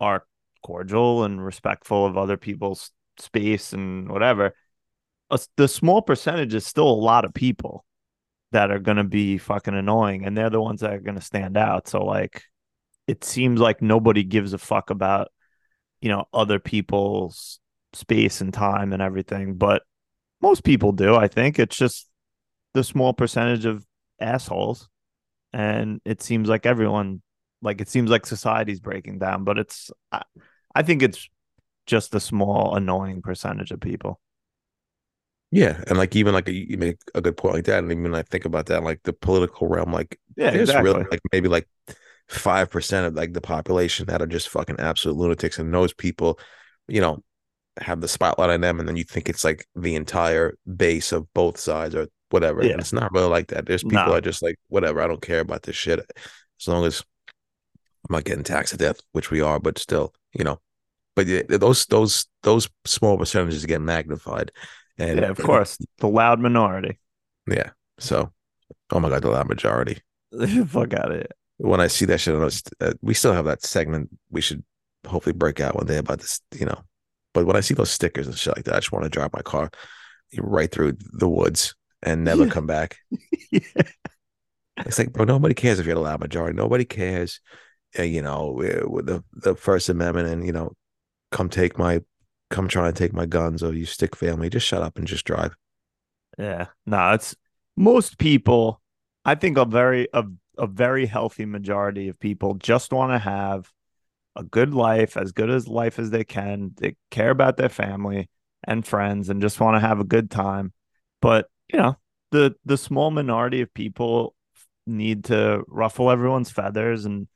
are cordial and respectful of other people's space and whatever, the small percentage is still a lot of people that are going to be fucking annoying, and they're the ones that are going to stand out. So like, it seems like nobody gives a fuck about, you know, other people's space and time and everything, but most people do. I think it's just the small percentage of assholes, and it seems like everyone like it seems like society's breaking down, but it's I, I think it's just a small, annoying percentage of people. Yeah, and like even like a, you make a good point like that, and even I think about that, like the political realm, like yeah, there's exactly. really like maybe like five percent of like the population that are just fucking absolute lunatics, and those people, you know, have the spotlight on them, and then you think it's like the entire base of both sides or whatever. Yeah. And it's not really like that. There's people nah. that are just like whatever. I don't care about this shit as long as I'm not getting taxed to death, which we are, but still, you know. But yeah, those those those small percentages get magnified. And, yeah, of course, the loud minority. Yeah. So, oh my God, the loud majority. Fuck out of here. When I see that shit, I know uh, we still have that segment. We should hopefully break out one day about this, you know. But when I see those stickers and shit like that, I just want to drive my car right through the woods and never yeah. come back. yeah. It's like, bro, nobody cares if you're the loud majority. Nobody cares, uh, you know, with the the First Amendment and, you know, come take my. Come try and take my guns, or you stick family. Just shut up and just drive. Yeah, no, it's most people. I think a very a, a very healthy majority of people just want to have a good life, as good as life as they can. They care about their family and friends, and just want to have a good time. But you know, the the small minority of people need to ruffle everyone's feathers and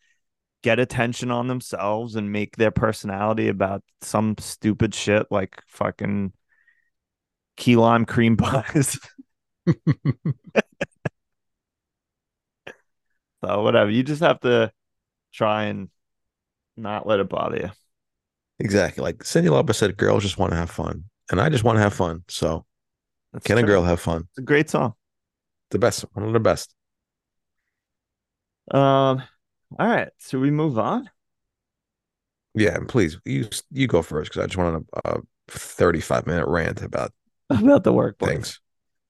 get attention on themselves and make their personality about some stupid shit like fucking key lime cream pies. So whatever. You just have to try and not let it bother you. Exactly. Like Cindy Lauper said, girls just want to have fun. And I just want to have fun. So That's can true. a girl have fun? It's a great song. The best. One of the best. Um... All right, so we move on. Yeah, and please you you go first because I just want a thirty-five minute rant about about the workplace things.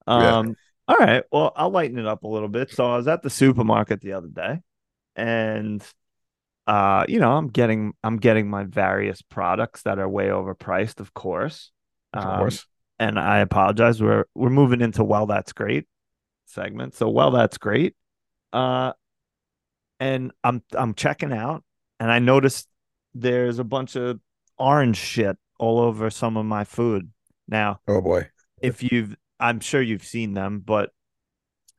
Um, yeah. All right, well I'll lighten it up a little bit. So I was at the supermarket the other day, and uh, you know I'm getting I'm getting my various products that are way overpriced, of course. Um, of course. And I apologize. We're we're moving into well that's great segment. So well that's great. Uh. And I'm I'm checking out, and I noticed there's a bunch of orange shit all over some of my food. Now, oh boy, if you've, I'm sure you've seen them, but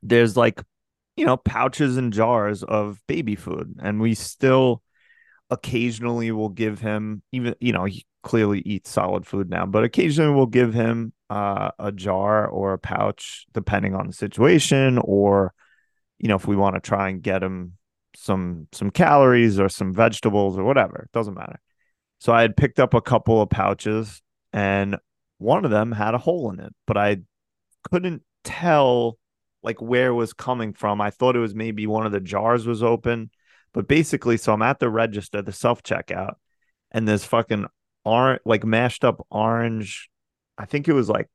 there's like, you know, pouches and jars of baby food, and we still occasionally will give him, even you know, he clearly eats solid food now, but occasionally we'll give him uh, a jar or a pouch depending on the situation, or you know, if we want to try and get him some some calories or some vegetables or whatever. It doesn't matter. So I had picked up a couple of pouches, and one of them had a hole in it, but I couldn't tell like where it was coming from. I thought it was maybe one of the jars was open, but basically, so I'm at the register, the self-checkout, and there's fucking orange, like mashed up orange. I think it was like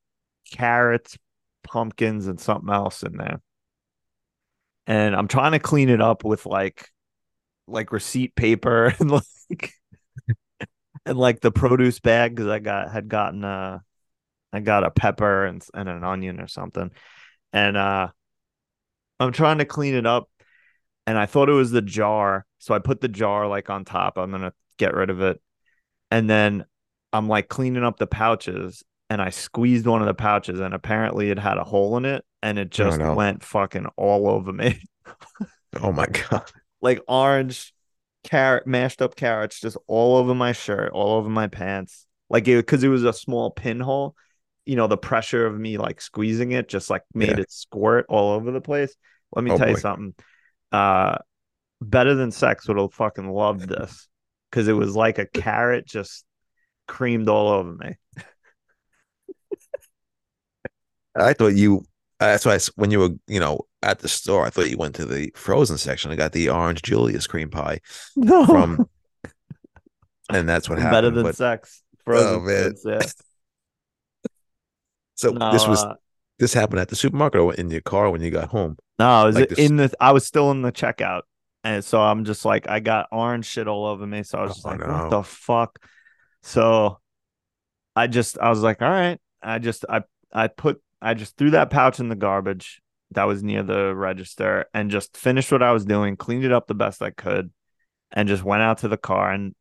carrots, pumpkins, and something else in there. And I'm trying to clean it up with like, like receipt paper and like, and like the produce bag because I got had gotten a, I got a pepper and and an onion or something, and uh, I'm trying to clean it up, and I thought it was the jar, so I put the jar like on top. I'm gonna get rid of it, and then I'm like cleaning up the pouches, and I squeezed one of the pouches, and apparently it had a hole in it. And it just went fucking all over me. Oh my God. Like orange carrot, mashed up carrots, just all over my shirt, all over my pants. Like it, cause it was a small pinhole, you know, the pressure of me like squeezing it just like made yeah. it squirt all over the place. Let me oh tell boy. you something. Uh, Better Than Sex would have fucking loved this. Cause it was like a carrot just creamed all over me. I thought you, Uh, that's why I, when you were, you know, at the store, I thought you went to the frozen section and got the orange Julius cream pie. No. From, and that's what happened. Better than but, sex. Frozen oh, man. Sex. So no, this was uh, this happened at the supermarket or in your car when you got home? No, is like it this, in the? I was still in the checkout, and so I'm just like, I got orange shit all over me. So I was oh, just like, no. what the fuck? So I just, I was like, all right, I just, I, I put. I just threw that pouch in the garbage that was near the register and just finished what I was doing, cleaned it up the best I could, and just went out to the car. And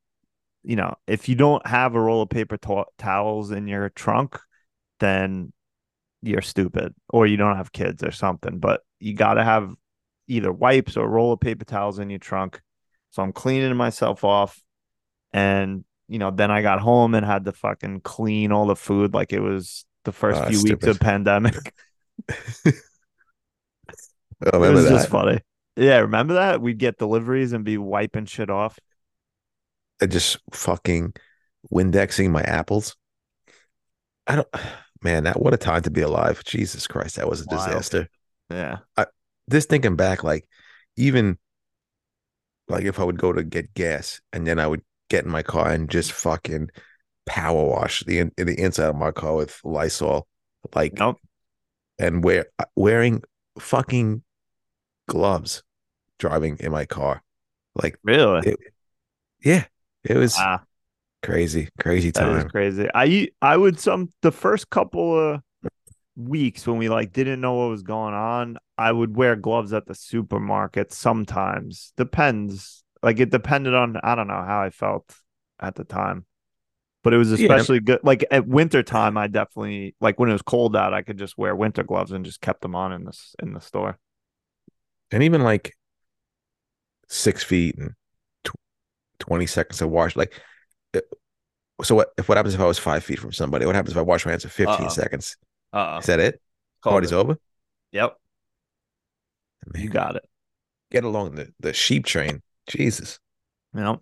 you know, if you don't have a roll of paper to- towels in your trunk, then you're stupid, or you don't have kids or something. But you got to have either wipes or a roll of paper towels in your trunk. So I'm cleaning myself off. And, you know, then I got home and had to fucking clean all the food like it was the first oh, few weeks stupid. of pandemic. I remember it was that. Just funny. Yeah, remember that? We'd get deliveries and be wiping shit off. I just fucking Windexing my apples. I don't, man, that, what a time to be alive. Jesus Christ, that was a Wild. disaster. Yeah. I, just thinking back, like, even like if I would go to get gas and then I would get in my car and just fucking power wash the the inside of my car with Lysol, like, nope. and wear, wearing fucking gloves driving in my car. Like, really? It, yeah. It was wow. crazy, crazy time. That was crazy. I, I would some, the first couple of weeks when we like didn't know what was going on, I would wear gloves at the supermarket sometimes. Depends. Like it depended on, I don't know how I felt at the time, but it was especially yeah. good. Like at winter time, I definitely, like when it was cold out, I could just wear winter gloves and just kept them on in this, in the store. And even like six feet and twenty seconds of wash, like, so what if what happens if I was five feet from somebody? What happens if I wash my hands for fifteen Uh-oh. seconds? Uh-oh. Is that it? Called Party's it. over? Yep. Man, you got it. Get along the, the sheep train. Jesus. You know,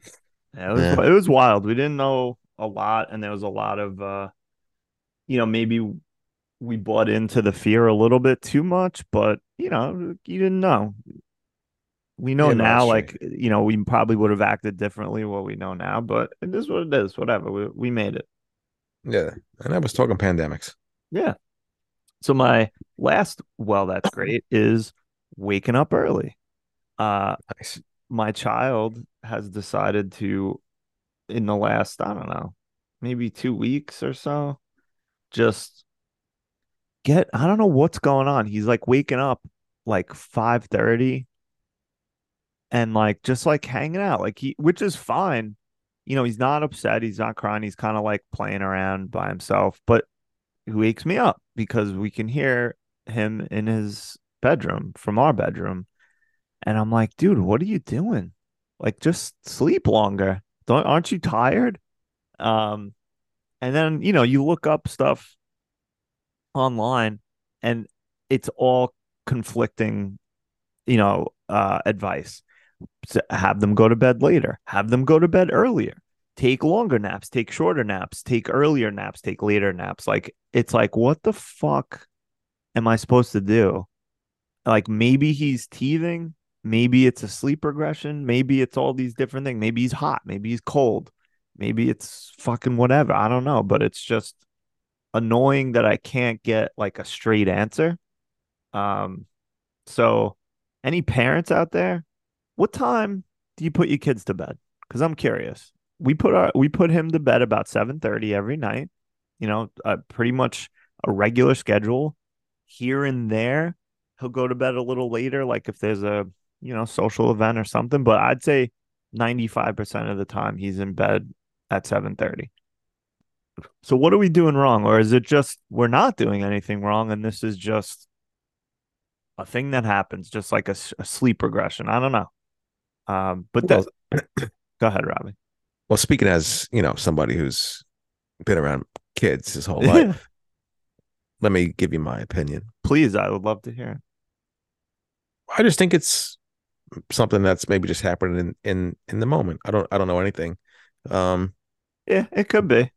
yeah, it was, yeah. it was wild. We didn't know a lot, and there was a lot of, uh, you know, maybe we bought into the fear a little bit too much, but, you know, you didn't know. We know yeah, now, like, you know, we probably would have acted differently what we know now, but it is what it is. Whatever. We, we made it. Yeah. And I was talking pandemics. Yeah. So my last, well, that's great, is waking up early. Uh, nice. My child has decided to, in the last, I don't know, maybe two weeks or so, just get, I don't know what's going on. He's like waking up like five thirty and like just like hanging out, like he, which is fine, you know. He's not upset, he's not crying, he's kind of like playing around by himself. But he wakes me up because we can hear him in his bedroom from our bedroom, and I'm like, dude, what are you doing? Like, just sleep longer. Don't aren't you tired? Um, and then you know you look up stuff online, and it's all conflicting, you know, uh, advice. So have them go to bed later, have them go to bed earlier, take longer naps, take shorter naps, take earlier naps, take later naps. Like, it's like, what the fuck am I supposed to do? Like, maybe he's teething, maybe it's a sleep regression, maybe it's all these different things, maybe he's hot, maybe he's cold, maybe it's fucking whatever, I don't know. But it's just annoying that I can't get like a straight answer. Um, so any parents out there, what time do you put your kids to bed? Because I'm curious. We put our we put him to bed about seven thirty every night. You know, uh, pretty much a regular schedule. Here and there, he'll go to bed a little later, like if there's a, you know, social event or something. But I'd say ninety-five percent of the time he's in bed at seven thirty. So what are we doing wrong? Or is it just we're not doing anything wrong, and this is just a thing that happens, just like a, a sleep regression? I don't know. Um, but well, that, go ahead, Robbie. Well, speaking as, you know, somebody who's been around kids his whole life, let me give you my opinion. Please, I would love to hear it. I just think it's something that's maybe just happening in, in, in the moment. I don't I don't know anything. Um, yeah, it could be.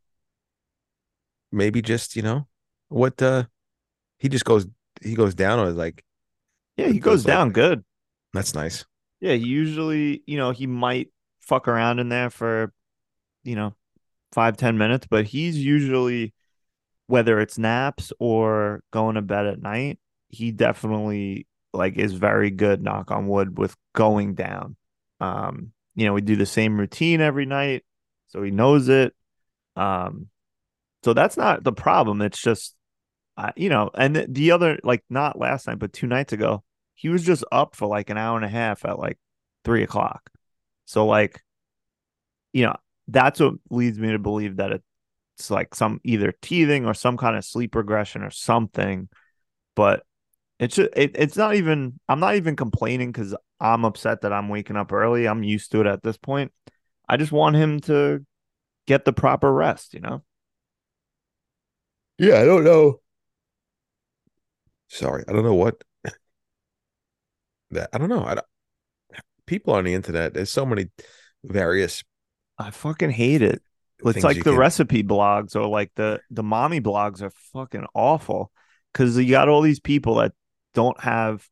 Maybe just, you know, what uh, he just goes he goes down on, like, yeah, he goes down like, good. That's nice. Yeah, usually, you know, he might fuck around in there for, you know, five, ten minutes, but he's usually, whether it's naps or going to bed at night, he definitely like is very good, knock on wood, with going down. Um, you know, we do the same routine every night, so he knows it. Um, so that's not the problem. It's just, uh, you know, and the, the other, like not last night, but two nights ago, he was just up for like an hour and a half at like three o'clock. So like, you know, that's what leads me to believe that it's like some either teething or some kind of sleep regression or something. But it's just, it, it's not even, I'm not even complaining because I'm upset that I'm waking up early. I'm used to it at this point. I just want him to get the proper rest, you know? Yeah, I don't know. Sorry, I don't know what. that I don't know. I don't, people on the internet, there's so many various. I fucking hate it. It's like the can... recipe blogs or like the, the mommy blogs are fucking awful because you got all these people that don't have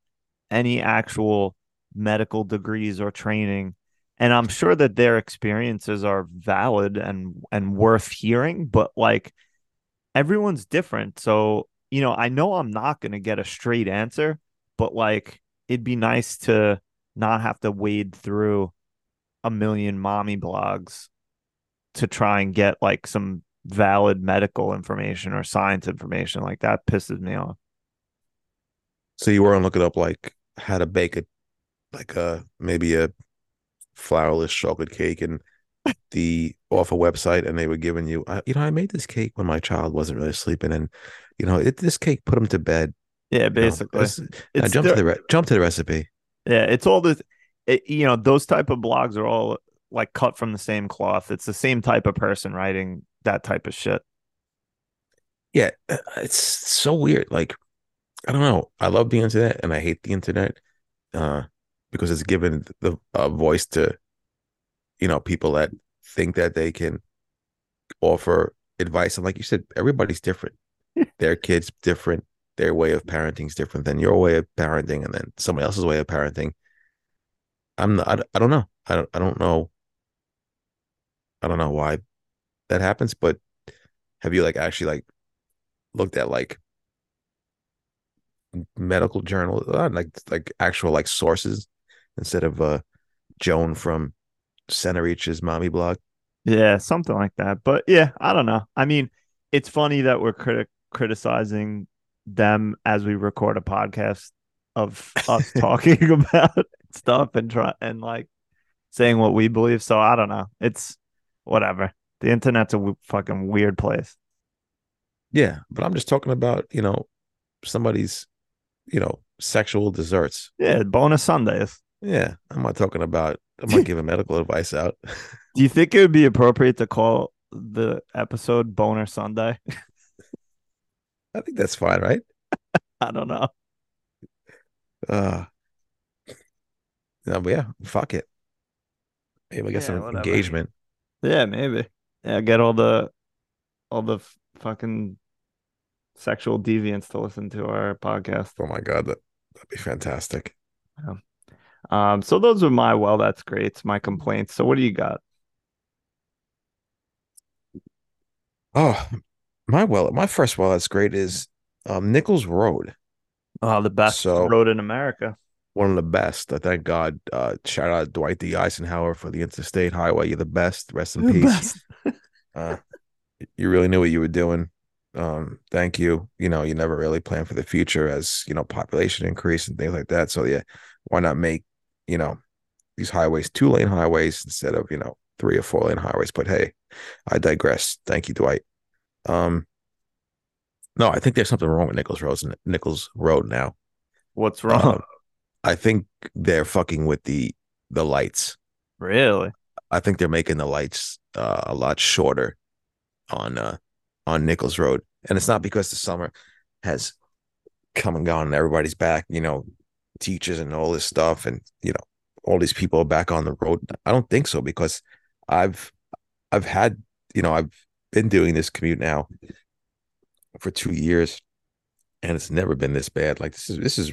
any actual medical degrees or training. And I'm sure that their experiences are valid and, and worth hearing, but like everyone's different. So, you know, I know I'm not going to get a straight answer, but like it'd be nice to not have to wade through a million mommy blogs to try and get like some valid medical information or science information. Like that pisses me off. So you weren't looking up like how to bake a, like a, maybe a, flourless chocolate cake and the off a website, and they were giving you, I, you know, I made this cake when my child wasn't really sleeping, and you know, it, this cake put him to bed. Yeah, basically. You know, it's, I jumped to the re- jump to the recipe. Yeah, it's all this. It, you know, those type of blogs are all like cut from the same cloth. It's the same type of person writing that type of shit. Yeah, it's so weird. Like, I don't know. I love the internet, and I hate the internet. Uh, Because it's given the uh, voice to, you know, people that think that they can offer advice. And like you said, everybody's different. Their kid's different. Their way of parenting is different than your way of parenting, and then somebody else's way of parenting. I'm not, I, I don't know. I don't. I don't know. I don't know why that happens. But have you like actually like looked at like medical journal, like like actual like sources? Instead of uh, Joan from Center Reach's mommy blog. Yeah, something like that. But yeah, I don't know. I mean, it's funny that we're critic criticizing them as we record a podcast of us talking about stuff and try and like saying what we believe. So I don't know. It's whatever. The internet's a w- fucking weird place. Yeah, but I'm just talking about, you know, somebody's, you know, sexual desserts. Yeah, Boner Sundaes. Yeah, I'm not talking about, I'm not giving medical advice out. Do you think it would be appropriate to call the episode Boner Sundae? I think that's fine, right? I don't know. Uh, no, but yeah, fuck it. Maybe we get yeah, some whatever. Engagement. Yeah, maybe. Yeah, get all the, all the fucking sexual deviants to listen to our podcast. Oh my god, that, that'd be fantastic. Yeah. Um, so those are my, well, that's great. It's my complaints. So what do you got? Oh, my well, my first well, that's great is um, Nichols Road. Oh, the best so, road in America. One of the best. I thank God. Uh, shout out Dwight D. Eisenhower for the Interstate Highway. You're the best. Rest in You're peace. uh, you really knew what you were doing. Um, thank you. You know, you never really plan for the future as, you know, population increase and things like that. So yeah, why not make, you know, these highways two lane highways instead of, you know, three or four lane highways? But hey, I digress. Thank you, Dwight. Um, no, I think there's something wrong with Nichols Road and Nichols Road now. What's wrong? Um, I think they're fucking with the the lights. Really? I think they're making the lights uh, a lot shorter on uh, on Nichols Road. And it's not because the summer has come and gone and everybody's back, you know, teachers and all this stuff. And, you know, all these people are back on the road. I don't think so, because I've, I've had, you know, I've been doing this commute now for two years and it's never been this bad. Like this is, this is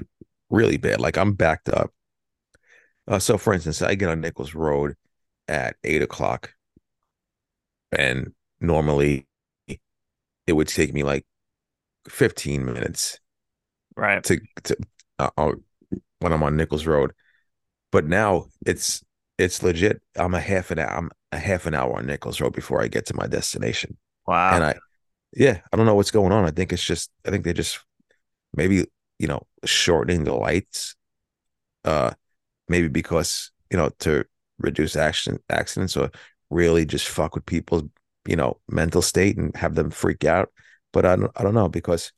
really bad. Like I'm backed up. Uh, so for instance, I get on Nichols Road at eight o'clock and normally it would take me like fifteen minutes, right? To to uh, when I'm on Nichols Road, but now it's it's legit. I'm a half an hour. I'm a half an hour on Nichols Road before I get to my destination. Wow! And I, yeah, I don't know what's going on. I think it's just. I think they're just maybe, you know, shortening the lights. Uh, maybe because, you know, to reduce action accidents or really just fuck with people's, you know, mental state and have them freak out. But I don't, I don't know, because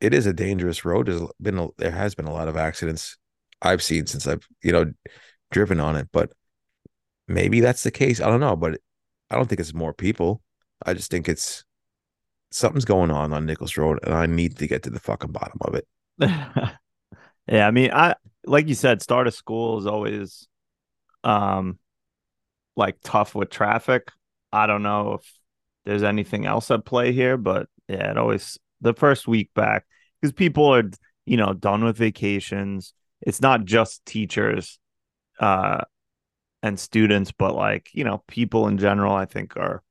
it is a dangerous road. There's been a, there has been a lot of accidents I've seen since I've, you know, driven on it. But maybe that's the case. I don't know, but I don't think it's more people. I just think it's something's going on on Nichols Road, and I need to get to the fucking bottom of it. Yeah, I mean, I like you said, start of school is always, um, like tough with traffic. I don't know if there's anything else at play here, but yeah, it always the first week back because people are, you know, done with vacations. It's not just teachers, uh, and students, but like, you know, people in general, I think are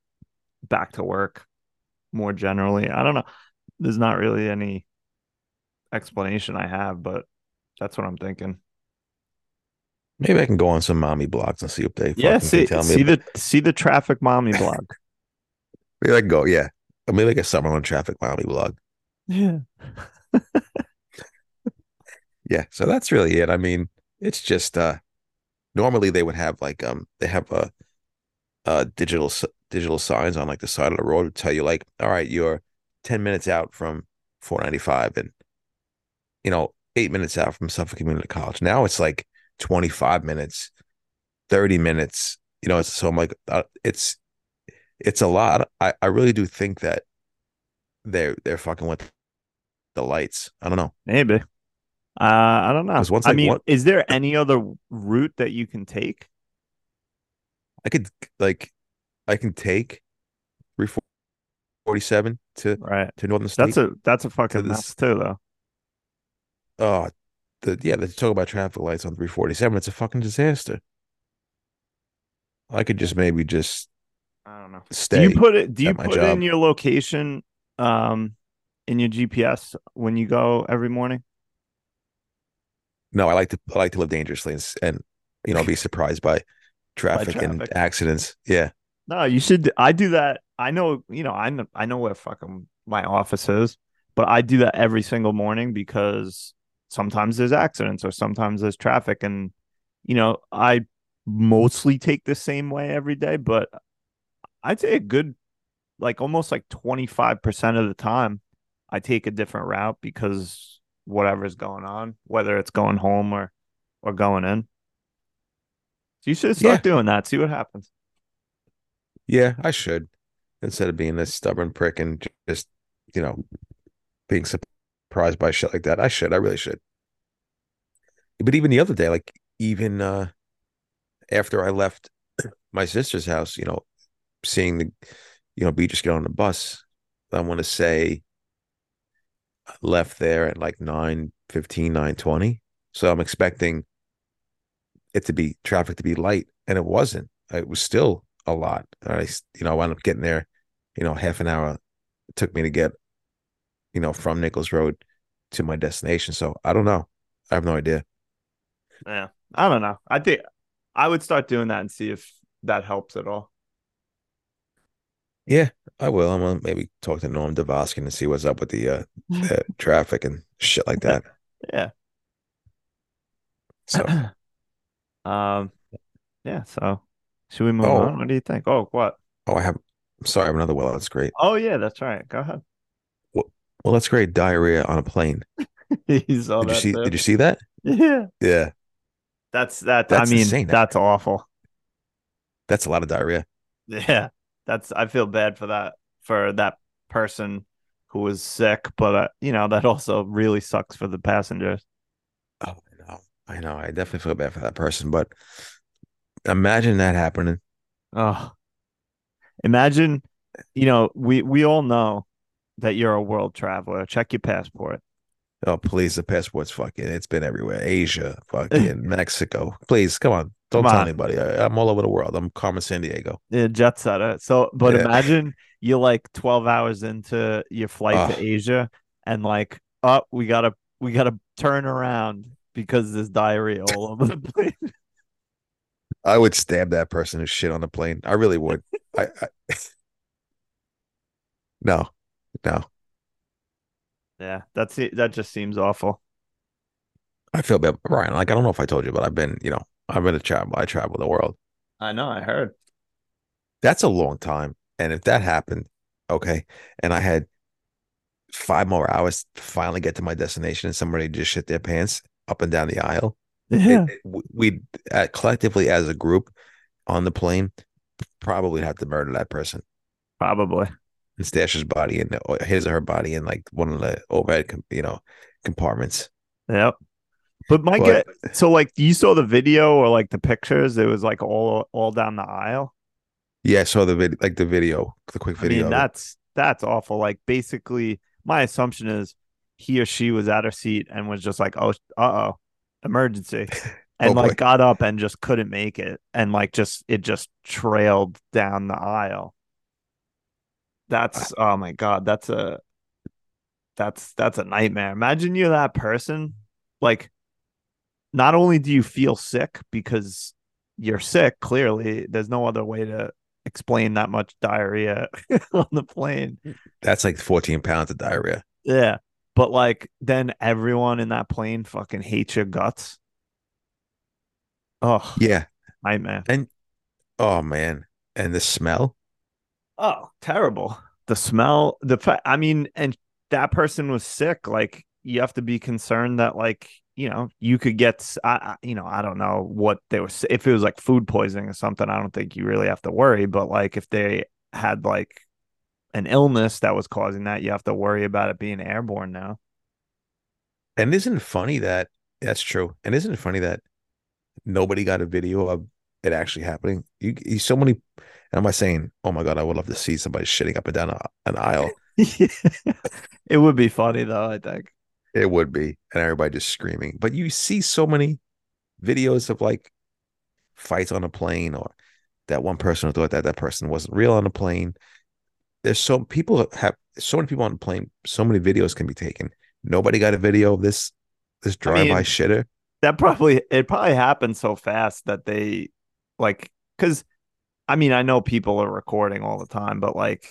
back to work more generally. I don't know. There's not really any explanation I have, but that's what I'm thinking. Maybe I can go on some mommy blogs and see if they yeah, fucking see, can tell me. See the see the traffic mommy blog. Maybe I can go, yeah. I mean, like a summer on traffic mommy blog. Yeah. Yeah. So that's really it. I mean, it's just uh, normally they would have like um they have a, a digital digital signs on like the side of the road to tell you like, all right, you're ten minutes out from four ninety-five and, you know, eight minutes out from Suffolk Community College. Now it's like twenty-five minutes, thirty minutes, you know, it's, so I'm like, uh, it's, it's a lot. I, I really do think that they're, they're fucking with the lights. I don't know. Maybe. Uh, I don't know. Once I mean, want... is there any other route that you can take? I could like, I can take three forty-seven to, right. to Northern State. That's a, that's a fucking to mess too though. Oh, the, yeah, they talk about traffic lights on three forty-seven. It's a fucking disaster. I could just maybe just I don't know. Stay. Do you put it? Do you put job. in your location, um, in your G P S when you go every morning? No, I like to I like to live dangerously and, and you know be surprised by traffic, by traffic and accidents. Yeah. No, you should. I do that. I know. You know. I know. I know where fucking my office is, but I do that every single morning because sometimes there's accidents or sometimes there's traffic. And, you know, I mostly take the same way every day, but I'd say a good, like almost like twenty-five percent of the time I take a different route because whatever's going on, whether it's going home or, or going in. So you should start yeah. doing that. See what happens. Yeah, I should. Instead of being this stubborn prick and just, you know, being supportive. Surprised by shit like that. I should. I really should. But even the other day, like even uh, after I left my sister's house, you know, seeing the, you know, Beatrice get on the bus, I want to say I left there at like nine fifteen, nine twenty. So I'm expecting it to be traffic to be light. And it wasn't. It was still a lot. And I, you know, I wound up getting there, you know, half an hour it took me to get, you know, from Nichols Road to my destination. So I don't know. I have no idea. Yeah, I don't know. I think I would start doing that and see if that helps at all. Yeah, I will. I'm gonna maybe talk to Norm Devoskin and see what's up with the uh, uh traffic and shit like that. Yeah. So, um, yeah. So, should we move oh. on? What do you think? Oh, what? Oh, I have. I'm sorry, I have another well. That's great. Oh yeah, that's right. Go ahead. Well, that's great. Diarrhea on a plane. You saw did, that you see, did you see that? Yeah. Yeah. That's that. That's I mean, insane, that's awful. That's a lot of diarrhea. Yeah. That's I feel bad for that, for that person who was sick. But, uh, you know, that also really sucks for the passengers. Oh, I know. I know. I definitely feel bad for that person. But imagine that happening. Oh, imagine, you know, we, we all know that you're a world traveler. Check your passport. Oh, please. The passport's fucking, it's been everywhere. Asia, fucking Mexico. Please, come on. Don't come tell on. anybody. I, I'm all over the world. I'm Carmen San Diego. Yeah, jet setter. So, but yeah. imagine you're like twelve hours into your flight uh, to Asia and like, oh, we gotta, we gotta turn around because there's diarrhea all over the plane. I would stab that person who shit on the plane. I really would. I, I... No. No. Yeah, that's it. That just seems awful. I feel bad, Ryan. Like I don't know if I told you, but I've been, you know, I've been a travel. I travel the world. I know. I heard. That's a long time. And if that happened, okay, and I had five more hours to finally get to my destination and somebody just shit their pants up and down the aisle, yeah. it, it, we uh, collectively as a group on the plane probably have to murder that person. Probably. And stash his body in, his or her body in like one of the overhead, you know, compartments. Yep. But my but, get, so like you saw the video or like the pictures, it was like all all down the aisle. Yeah, I saw the video, like the video, the quick video. I mean, that's that's awful. Like basically, my assumption is he or she was at her seat and was just like, oh, uh oh, emergency, and oh, like boy. got up and just couldn't make it, and like just it just trailed down the aisle. That's I, oh my god, that's a that's that's a nightmare. Imagine you're that person, like. Not only do you feel sick because you're sick, clearly, there's no other way to explain that much diarrhea on the plane. That's like fourteen pounds of diarrhea. Yeah. But like, then everyone in that plane fucking hates your guts. Oh, yeah. Nightmare. And oh, man. And the smell? Oh, terrible. The smell. The fa- I mean, and that person was sick. Like, you have to be concerned that, like, you know, you could get, I, you know, I don't know what they were, if it was like food poisoning or something, I don't think you really have to worry. But like if they had like an illness that was causing that, you have to worry about it being airborne now. And isn't it funny that that's true? And isn't it funny that nobody got a video of it actually happening? You, you so many, and I'm not saying, oh my God, I would love to see somebody shitting up and down a, an aisle. It would be funny though, I think. It would be, and everybody just screaming. But you see so many videos of like fights on a plane, or that one person who thought that that person wasn't real on a plane. There's so people have so many people on the plane. So many videos can be taken. Nobody got a video of this this drive-by I mean, shitter. That probably it probably happened so fast that they like because I mean I know people are recording all the time, but like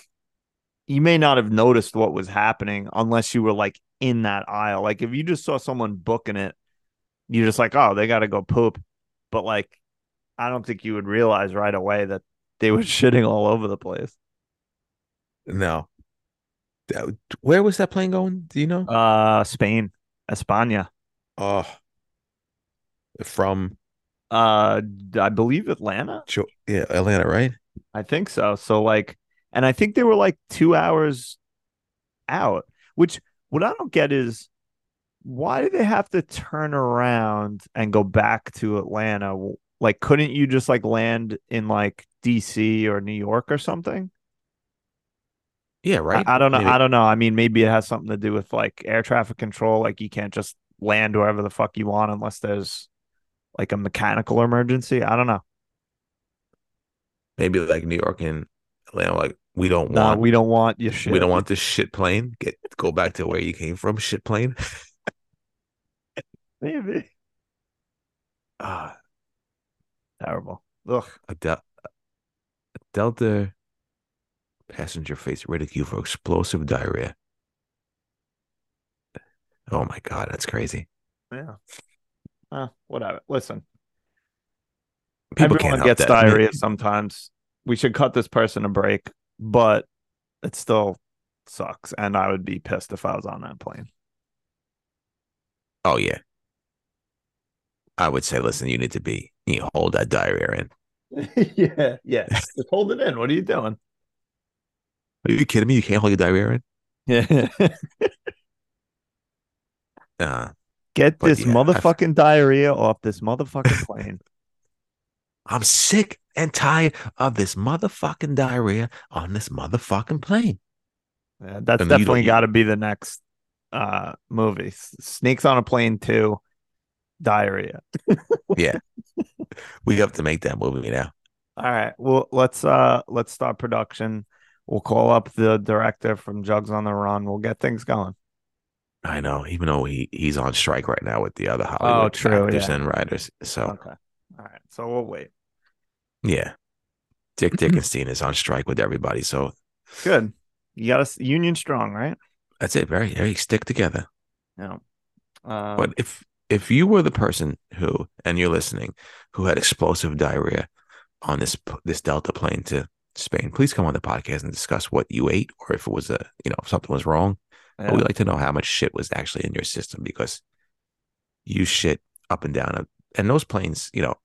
you may not have noticed what was happening unless you were like. In that aisle, like if you just saw someone booking it, you're just like, oh, they got to go poop. But like, I don't think you would realize right away that they were shitting all over the place. No, that, where was that plane going? Do you know? Uh, Spain, España. Oh, from, uh, I believe Atlanta. Sure. Yeah, Atlanta, right? I think so. So like, and I think they were like two hours out, which. What I don't get is why do they have to turn around and go back to Atlanta? Like, couldn't you just like land in like D C or New York or something? Yeah, right. I, I don't know. Maybe. I don't know. I mean, maybe it has something to do with like air traffic control. Like, you can't just land wherever the fuck you want unless there's like a mechanical emergency. I don't know. Maybe like New York and Atlanta, like. We don't nah, want. We don't want your shit. We don't want this shit plane. Get go back to where you came from. Shit plane. Maybe. Ah, terrible. Ugh. A, del- a Delta passenger faced ridicule for explosive diarrhea. Oh my God, that's crazy. Yeah. Uh, whatever. Listen. People Everyone can't gets diarrhea sometimes. We should cut this person a break. But it still sucks, and I would be pissed if I was on that plane. Oh yeah, I would say, listen, you need to be you know, hold that diarrhea in. yeah, yeah, just hold it in. What are you doing? Are you kidding me? You can't hold your diarrhea in. Yeah. uh, Get this yeah, motherfucking I've... diarrhea off this motherfucking plane. I'm sick and tired of this motherfucking diarrhea on this motherfucking plane. Yeah, that's and definitely got to be the next uh, movie. Snakes on a Plane two, diarrhea. Yeah, we have to make that movie now. All right, well let's uh, let's start production. We'll call up the director from Jugs on the Run. We'll get things going. I know, even though he, he's on strike right now with the other Hollywood oh, true, actors yeah. and writers. So okay, all right, so we'll wait. Yeah, Dick Dickenstein is on strike with everybody. So good, you got us union strong, right? That's it. Very, very stick together. No, um, but if if you were the person who, and you're listening, who had explosive diarrhea on this this Delta plane to Spain, please come on the podcast and discuss what you ate, or if it was a, you know, if something was wrong. Yeah. But we like to know how much shit was actually in your system, because you shit up and down. And those planes, you know,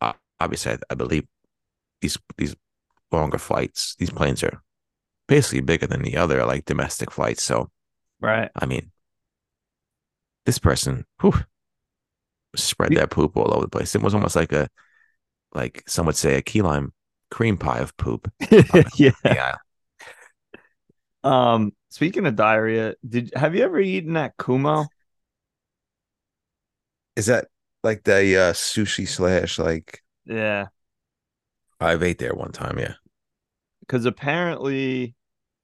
obviously, I, I believe these these longer flights, these planes are basically bigger than the other, like, domestic flights. So, right. I mean, this person, whew, spread that poop all over the place. It was almost like a, like some would say, a key lime cream pie of poop. Yeah. Yeah. Um, speaking of diarrhea, did have you ever eaten at Kumo? Is that like the uh, sushi slash like? Yeah, I've ate there one time. Yeah, because apparently,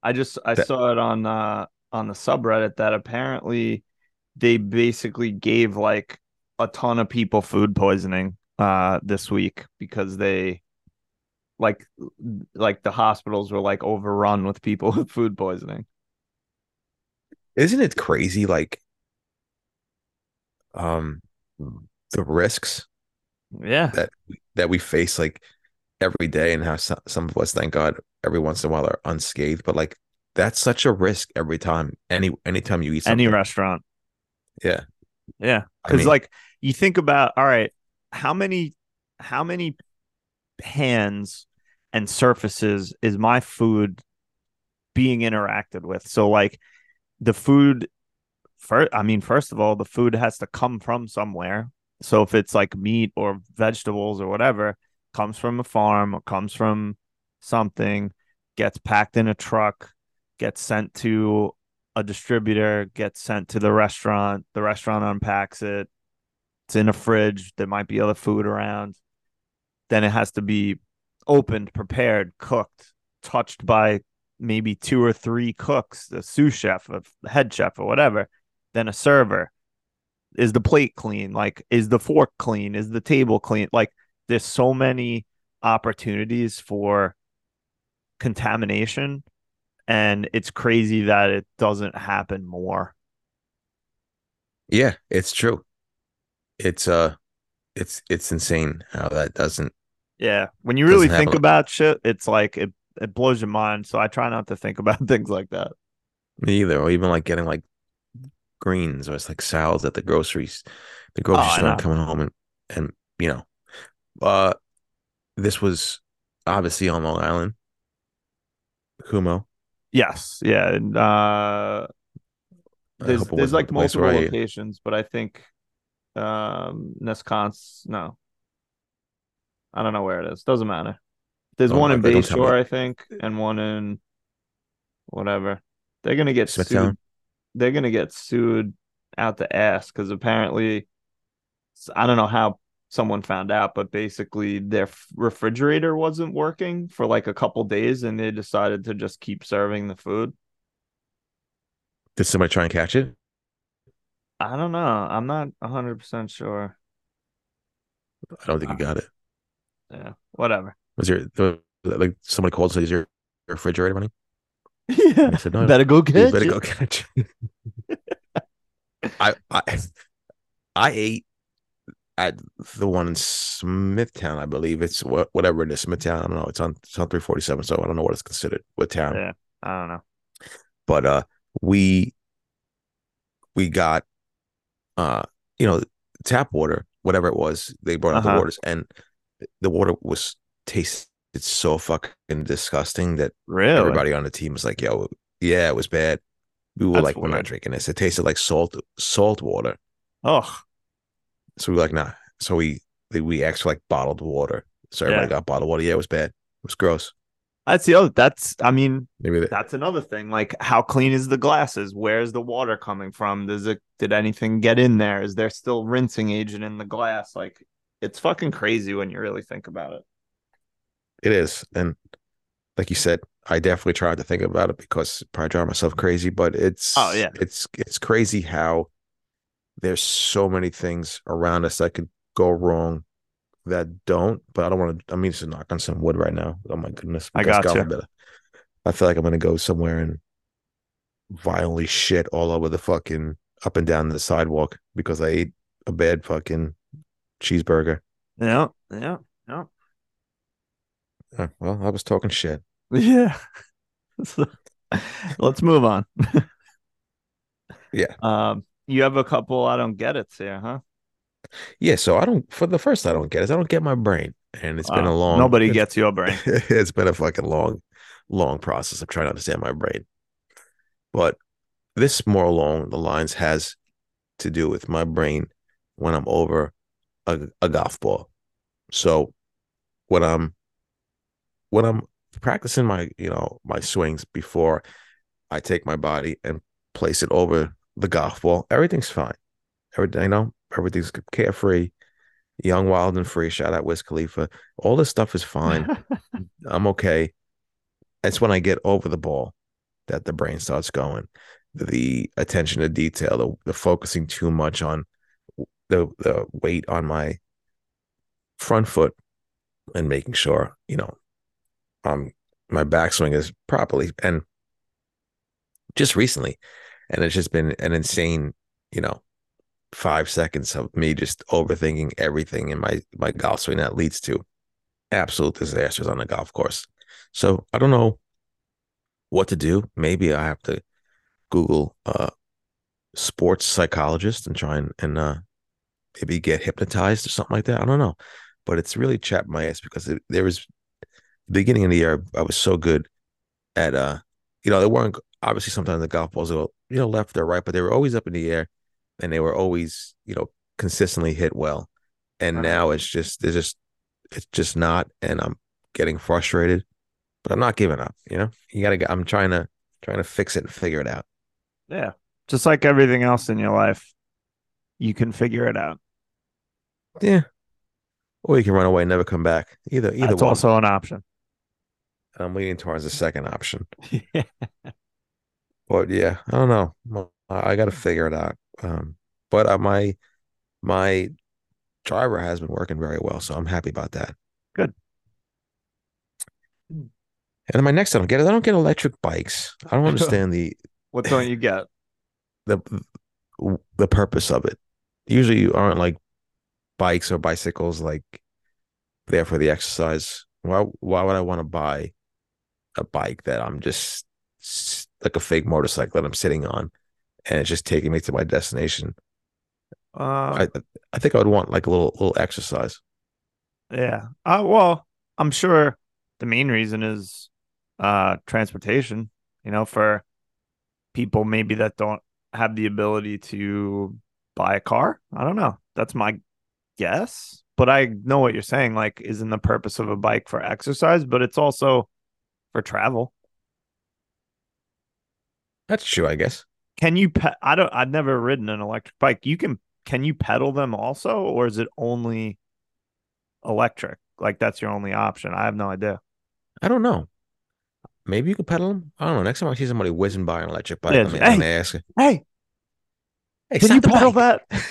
I just I that... saw it on uh, on the subreddit that apparently they basically gave like a ton of people food poisoning uh, this week, because they. Like, like the hospitals were like overrun with people with food poisoning. Isn't it crazy? Like, um, the risks, yeah, that that we face like every day, and how some, some of us, thank God, every once in a while are unscathed. But like, that's such a risk every time. Any anytime you eat something. Any restaurant, yeah, yeah, because I mean, like you think about, all right, how many, how many. hands and surfaces is my food being interacted with? So like the food first, I mean, first of all, the food has to come from somewhere. So if it's like meat or vegetables or whatever, comes from a farm or comes from something, gets packed in a truck, gets sent to a distributor, gets sent to the restaurant, the restaurant unpacks it, it's in a fridge, there might be other food around. Then it has to be opened, prepared, cooked, touched by maybe two or three cooks, the sous chef, the head chef or whatever. Then a server. Is the plate clean? Like, is the fork clean? Is the table clean? Like, there's so many opportunities for contamination, and it's crazy that it doesn't happen more. Yeah, it's true. It's, uh, It's it's insane how that doesn't. Yeah, when you really think about shit, it's like it, it blows your mind. So I try not to think about things like that. Me either, or even like getting like greens, or it's like salads at the groceries, the grocery store, and coming home and and you know, uh, this was obviously on Long Island, Kumo. Yes, yeah, and uh, there's there's like multiple locations, but I think. Um, Nesconce, no, I don't know where it is. Doesn't matter. There's oh, one in Bayshore, I think, and one in whatever. They're gonna get Smithtown. Sued. They're gonna get sued out the ass, because apparently, I don't know how someone found out, but basically their refrigerator wasn't working for like a couple days, and they decided to just keep serving the food. Did somebody try and catch it? I don't know. I'm not one hundred percent sure. I don't think you got it. Yeah, whatever. Was your like somebody called and said, is your refrigerator running? Yeah. I said, no, better go catch. Better it. go catch. I I I ate at the one in Smithtown, I believe. It's whatever it is, Smithtown. I don't know. It's on it's on three forty-seven, so I don't know what it's considered. What town? Yeah, I don't know. But uh, we we got. Uh, you know, tap water, whatever it was, they brought out uh-huh. the waters, and the water was tasted so fucking disgusting that really? Everybody on the team was like, "Yo, yeah, it was bad." We were That's like, weird. "We're not drinking this." It tasted like salt, salt water. Oh, so we were like, "Nah." So we we asked for like bottled water. So everybody yeah. got bottled water. Yeah, it was bad. It was gross. That's the other. That's I mean, Maybe that, that's another thing. Like, how clean is the glasses? Where's the water coming from? Does it? Did anything get in there? Is there still rinsing agent in the glass? Like, it's fucking crazy when you really think about it. It is, and like you said, I definitely tried to think about it because I probably drive myself crazy. But it's oh yeah, it's it's crazy how there's so many things around us that could go wrong. That don't, but I don't want to. I mean, it's a knock on some wood right now. Oh my goodness! I got you. Better. I feel like I'm gonna go somewhere and violently shit all over the fucking up and down the sidewalk because I ate a bad fucking cheeseburger. Yeah, yeah, yeah. Oh, well, I was talking shit. Yeah. So, let's move on. Yeah. Um, you have a couple I don't get it here, huh? Yeah, so I don't, for the first I don't get it. I don't get my brain. And it's uh, been a long... Nobody gets your brain. It's been a fucking long, long process of trying to understand my brain. But this more along the lines has to do with my brain when I'm over a, a golf ball. So when I'm when I'm practicing my, you know, my swings before I take my body and place it over the golf ball, everything's fine. Everything, you know, everything's carefree, young, wild, and free. Shout out Wiz Khalifa. All this stuff is fine. I'm okay. It's when I get over the ball that the brain starts going. The attention to detail, the, the focusing too much on the the weight on my front foot and making sure, you know, um, my backswing is properly. And just recently, and it's just been an insane, you know, five seconds of me just overthinking everything in my, my golf swing that leads to absolute disasters on the golf course. So I don't know what to do. Maybe I have to Google uh, sports psychologist and try and, and uh, maybe get hypnotized or something like that. I don't know. But it's really chapped my ass because it, there was the beginning of the year, I was so good at, uh, you know, they weren't, obviously sometimes the golf balls go, you know, left or right, but they were always up in the air and they were always, you know, consistently hit well. And now it's just, it's just, it's just not, and I'm getting frustrated, but I'm not giving up, you know, you gotta, I'm trying to, trying to fix it and figure it out. Yeah. Just like everything else in your life, you can figure it out. Yeah. Or you can run away and never come back. Either, either That's one. Also an option. I'm leaning towards the second option. Yeah. But yeah, I don't know. I got to figure it out. Um, but uh, my my driver has been working very well, so I'm happy about that. Good. And then my next, I don't get it. I don't get electric bikes. I don't understand the. What don't you get? The the purpose of it. Usually, you aren't like. Bikes or bicycles, like there for the exercise. Why? Why would I want to buy a bike that I'm just like a fake motorcycle that I'm sitting on, and it's just taking me to my destination? Uh, I I think I would want like a little little exercise. Yeah. Uh, well, I'm sure the main reason is uh, transportation. You know, for people maybe that don't have the ability to buy a car. I don't know. That's my Yes, but I know what you're saying. Like, isn't the purpose of a bike for exercise, but it's also for travel. That's true, I guess. Can you? Pe- I don't. I've never ridden an electric bike. You can. Can you pedal them also, or is it only electric? Like that's your only option. I have no idea. I don't know. Maybe you can pedal them. I don't know. Next time I see somebody whizzing by an electric bike, yeah, I'm, hey, I'm gonna ask. Hey, hey, hey can you pedal bike? that?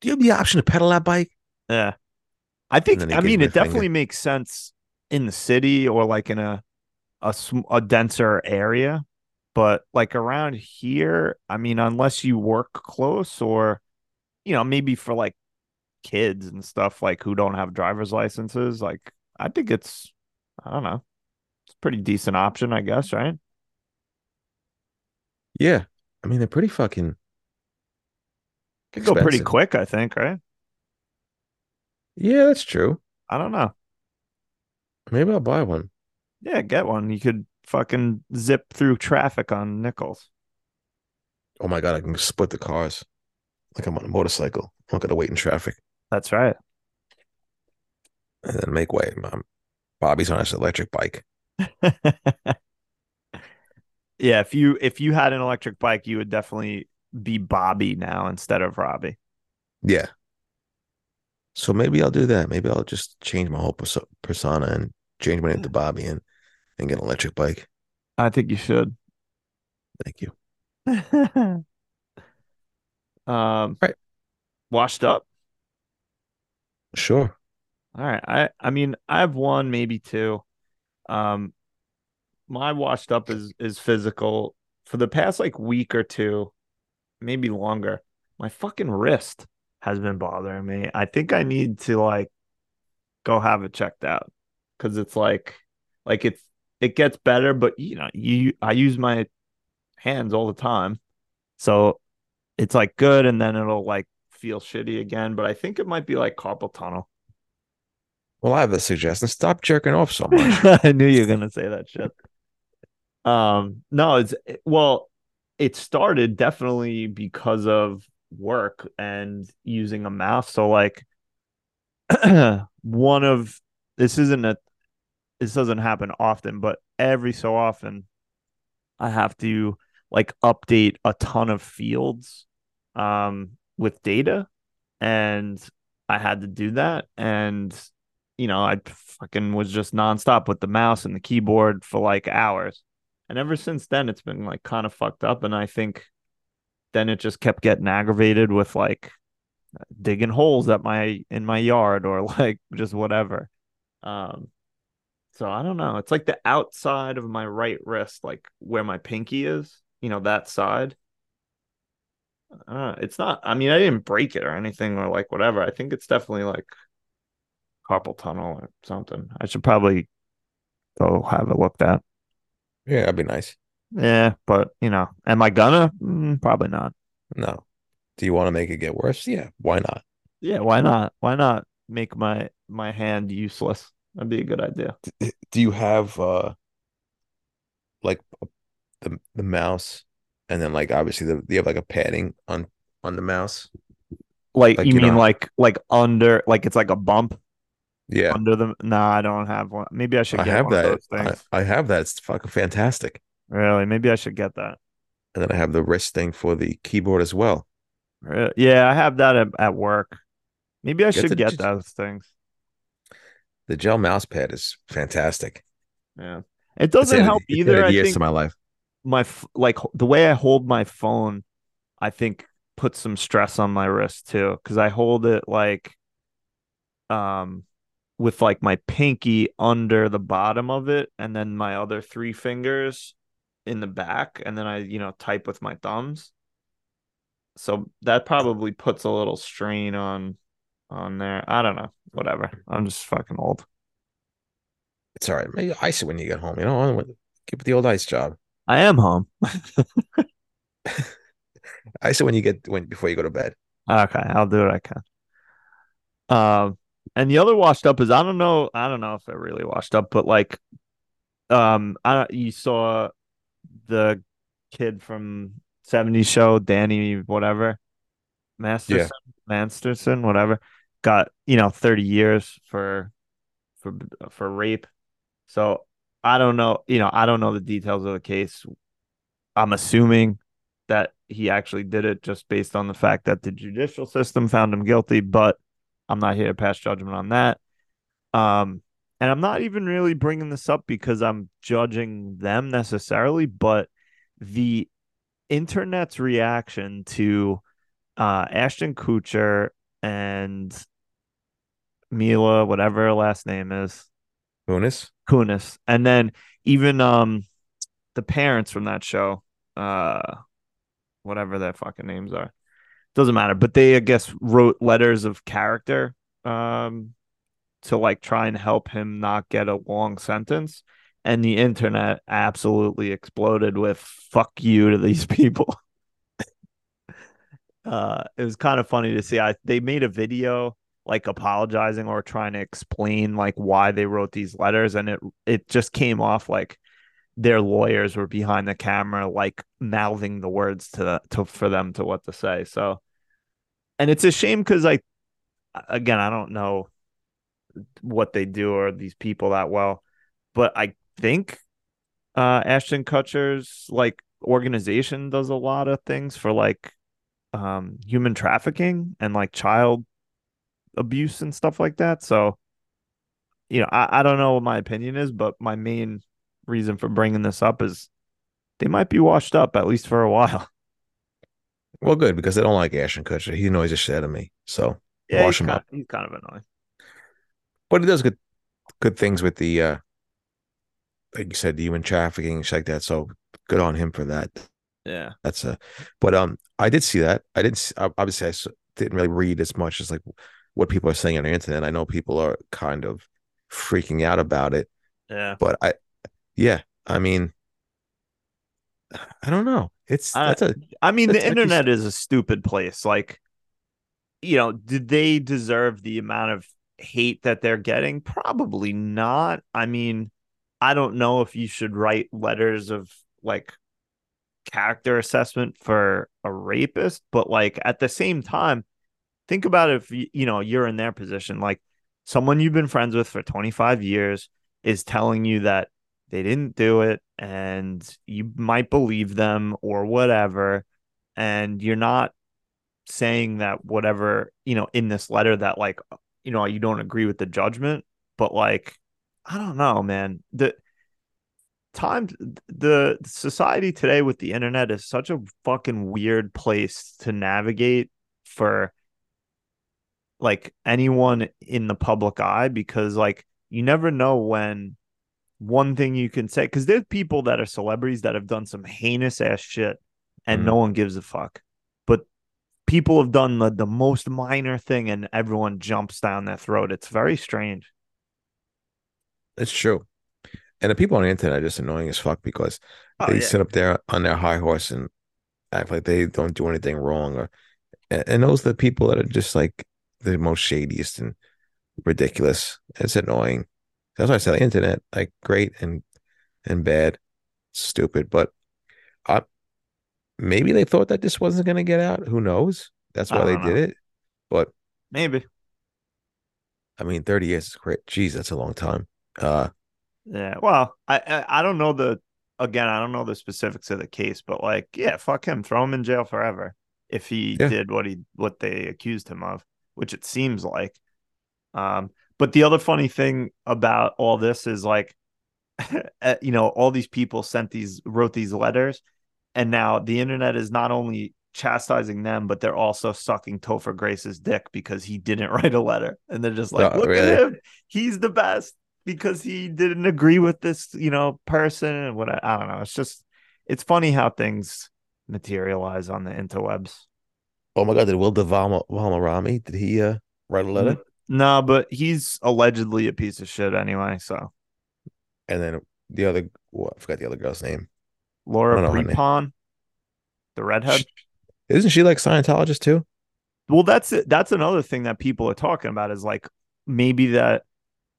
Do you have the option to pedal that bike? Yeah. I think, I mean, it definitely makes sense in the city or like in a, a a denser area. But like around here, I mean, unless you work close or, you know, maybe for like kids and stuff like who don't have driver's licenses, like I think it's, I don't know, it's a pretty decent option, I guess, right? Yeah. I mean, they're pretty fucking... Could go pretty quick, I think, right? Yeah, that's true. I don't know. Maybe I'll buy one. Yeah, get one. You could fucking zip through traffic on Nichols. Oh my god, I can split the cars. Like I'm on a motorcycle. I'm not gonna wait in traffic. That's right. And then make way. Mom. Bobby's on his electric bike. Yeah, if you if you had an electric bike, you would definitely be Bobby now instead of Robbie. Yeah. So maybe I'll do that. Maybe I'll just change my whole perso- persona and change my name to Bobby and, and get an electric bike. I think you should. Thank you. um, All right. Washed up? Sure. All right. I, I mean, I have one, maybe two. Um, my washed up is, is physical. For the past like week or two, maybe longer, my fucking wrist has been bothering me. I think I need to like go have it checked out because it's like Like it's it gets better, but you know, you I use my hands all the time, so it's like good, and then it'll like feel shitty again. But I think it might be like carpal tunnel. Well, I have a suggestion. Stop jerking off so much. I knew you were gonna say that shit. Um, no, it's well, it started definitely because of work and using a mouse. So like one of this isn't a this doesn't happen often, but every so often I have to like update a ton of fields um with data, and I had to do that, and you know, I fucking was just nonstop with the mouse and the keyboard for like hours. And ever since then, it's been like kind of fucked up. And I think then it just kept getting aggravated with like digging holes at my in my yard or like just whatever. Um, so I don't know. It's like the outside of my right wrist, like where my pinky is, you know, that side. Uh, it's not. I mean, I didn't break it or anything or like whatever. I think it's definitely like carpal tunnel or something. I should probably go have it looked at. Yeah, that'd be nice. Yeah, but you know, am I gonna? Mm, probably not. No. Do you want to make it get worse? Yeah, why not? Yeah, why not? Why not make my my hand useless? That'd be a good idea. Do you have uh like the the mouse, and then like obviously the you have like a padding on on the mouse? Like, like you, you mean like like under like it's like a bump? Yeah, under the no, nah, I don't have one. Maybe I should. Get I have one that. Of those things. I, I have that. It's fucking fantastic. Really? Maybe I should get that. And then I have the wrist thing for the keyboard as well. Really? Yeah, I have that at, at work. Maybe I get should the, get those things. The gel mouse pad is fantastic. Yeah, it doesn't it's help an, either. It's I years think to my life. My like the way I hold my phone, I think puts some stress on my wrist too, because I hold it like, um. with like my pinky under the bottom of it, and then my other three fingers in the back, and then I, you know, type with my thumbs. So that probably puts a little strain on on there. I don't know. Whatever. I'm just fucking old. It's all right. Maybe ice it when you get home, you know? Keep the old ice job. I am home. Ice it when you get when before you go to bed. Okay, I'll do what I can. Um And the other washed up is I don't know I don't know if I really washed up, but like, um, I you saw the kid from seventies show, Danny whatever, Masterson, yeah. Masterson whatever, got you know thirty years for for for rape. So I don't know you know I don't know the details of the case. I'm assuming that he actually did it just based on the fact that the judicial system found him guilty, but I'm not here to pass judgment on that. Um, and I'm not even really bringing this up because I'm judging them necessarily, but the internet's reaction to uh, Ashton Kutcher and Mila, whatever her last name is. Kunis? Kunis. And then even um, the parents from that show, uh, whatever their fucking names are. Doesn't matter, but they, I guess, wrote letters of character um, to, like, try and help him not get a long sentence. And the internet absolutely exploded with, fuck you to these people. uh, it was kind of funny to see. I, they made a video, like, apologizing or trying to explain, like, why they wrote these letters. And it it just came off like their lawyers were behind the camera, like mouthing the words to, to for them to what to say. So, and it's a shame because I, again, I don't know what they do or these people that well, but I think uh, Ashton Kutcher's like organization does a lot of things for like um, human trafficking and like child abuse and stuff like that. So, you know, I, I don't know what my opinion is, but my main reason for bringing this up is they might be washed up at least for a while. Well, good, because they don't like Ashton Kutcher. He annoys the shit out of me. So yeah, wash him kind, up. He's kind of annoying, but he does good good things with the uh, like you said, the human trafficking and shit like that. So good on him for that. Yeah, that's a. But um, I did see that. I didn't see, obviously I didn't really read as much as like what people are saying on the internet. I know people are kind of freaking out about it. Yeah. But I, yeah, I mean, I don't know. It's, I, that's a, I mean, the internet is a stupid place. Like, you know, did they deserve the amount of hate that they're getting? Probably not. I mean, I don't know if you should write letters of like character assessment for a rapist, but like at the same time, think about if you, you know, you're in their position, like someone you've been friends with for twenty-five years is telling you that they didn't do it and you might believe them or whatever. And you're not saying that whatever, you know, in this letter that like, you know, you don't agree with the judgment, but like, I don't know, man, the time, the society today with the internet is such a fucking weird place to navigate for like anyone in the public eye, because like you never know when one thing you can say, because there's people that are celebrities that have done some heinous ass shit and mm-hmm. no one gives a fuck. People have done the, the most minor thing and everyone jumps down their throat. It's very strange. It's true. And the people on the internet are just annoying as fuck because oh, they yeah. sit up there on their high horse and act like they don't do anything wrong. Or, and, and those are the people that are just like the most shadiest and ridiculous. It's annoying. That's why I say the internet, like great and and bad, stupid. But I Maybe they thought that this wasn't going to get out. Who knows? That's why they know. did it. But maybe. I mean, thirty years is great. Jeez, that's a long time. Uh, yeah. Well, I, I I don't know the again. I don't know the specifics of the case, but like, yeah, fuck him. Throw him in jail forever if he yeah. did what he what they accused him of, which it seems like. Um. But the other funny thing about all this is like, you know, all these people sent these wrote these letters. And now the internet is not only chastising them, but they're also sucking Topher Grace's dick because he didn't write a letter. And they're just like, oh, look really? at him. He's the best because he didn't agree with this, you know, person. And what I, I don't know. It's just, it's funny how things materialize on the interwebs. Oh my God. Did Will Valmarami, did he uh, write a letter? No, but he's allegedly a piece of shit anyway. So. And then the other, oh, I forgot the other girl's name. Laura Prepon, the redhead. Isn't she like Scientologist too? Well, that's it. That's another thing that people are talking about is like maybe that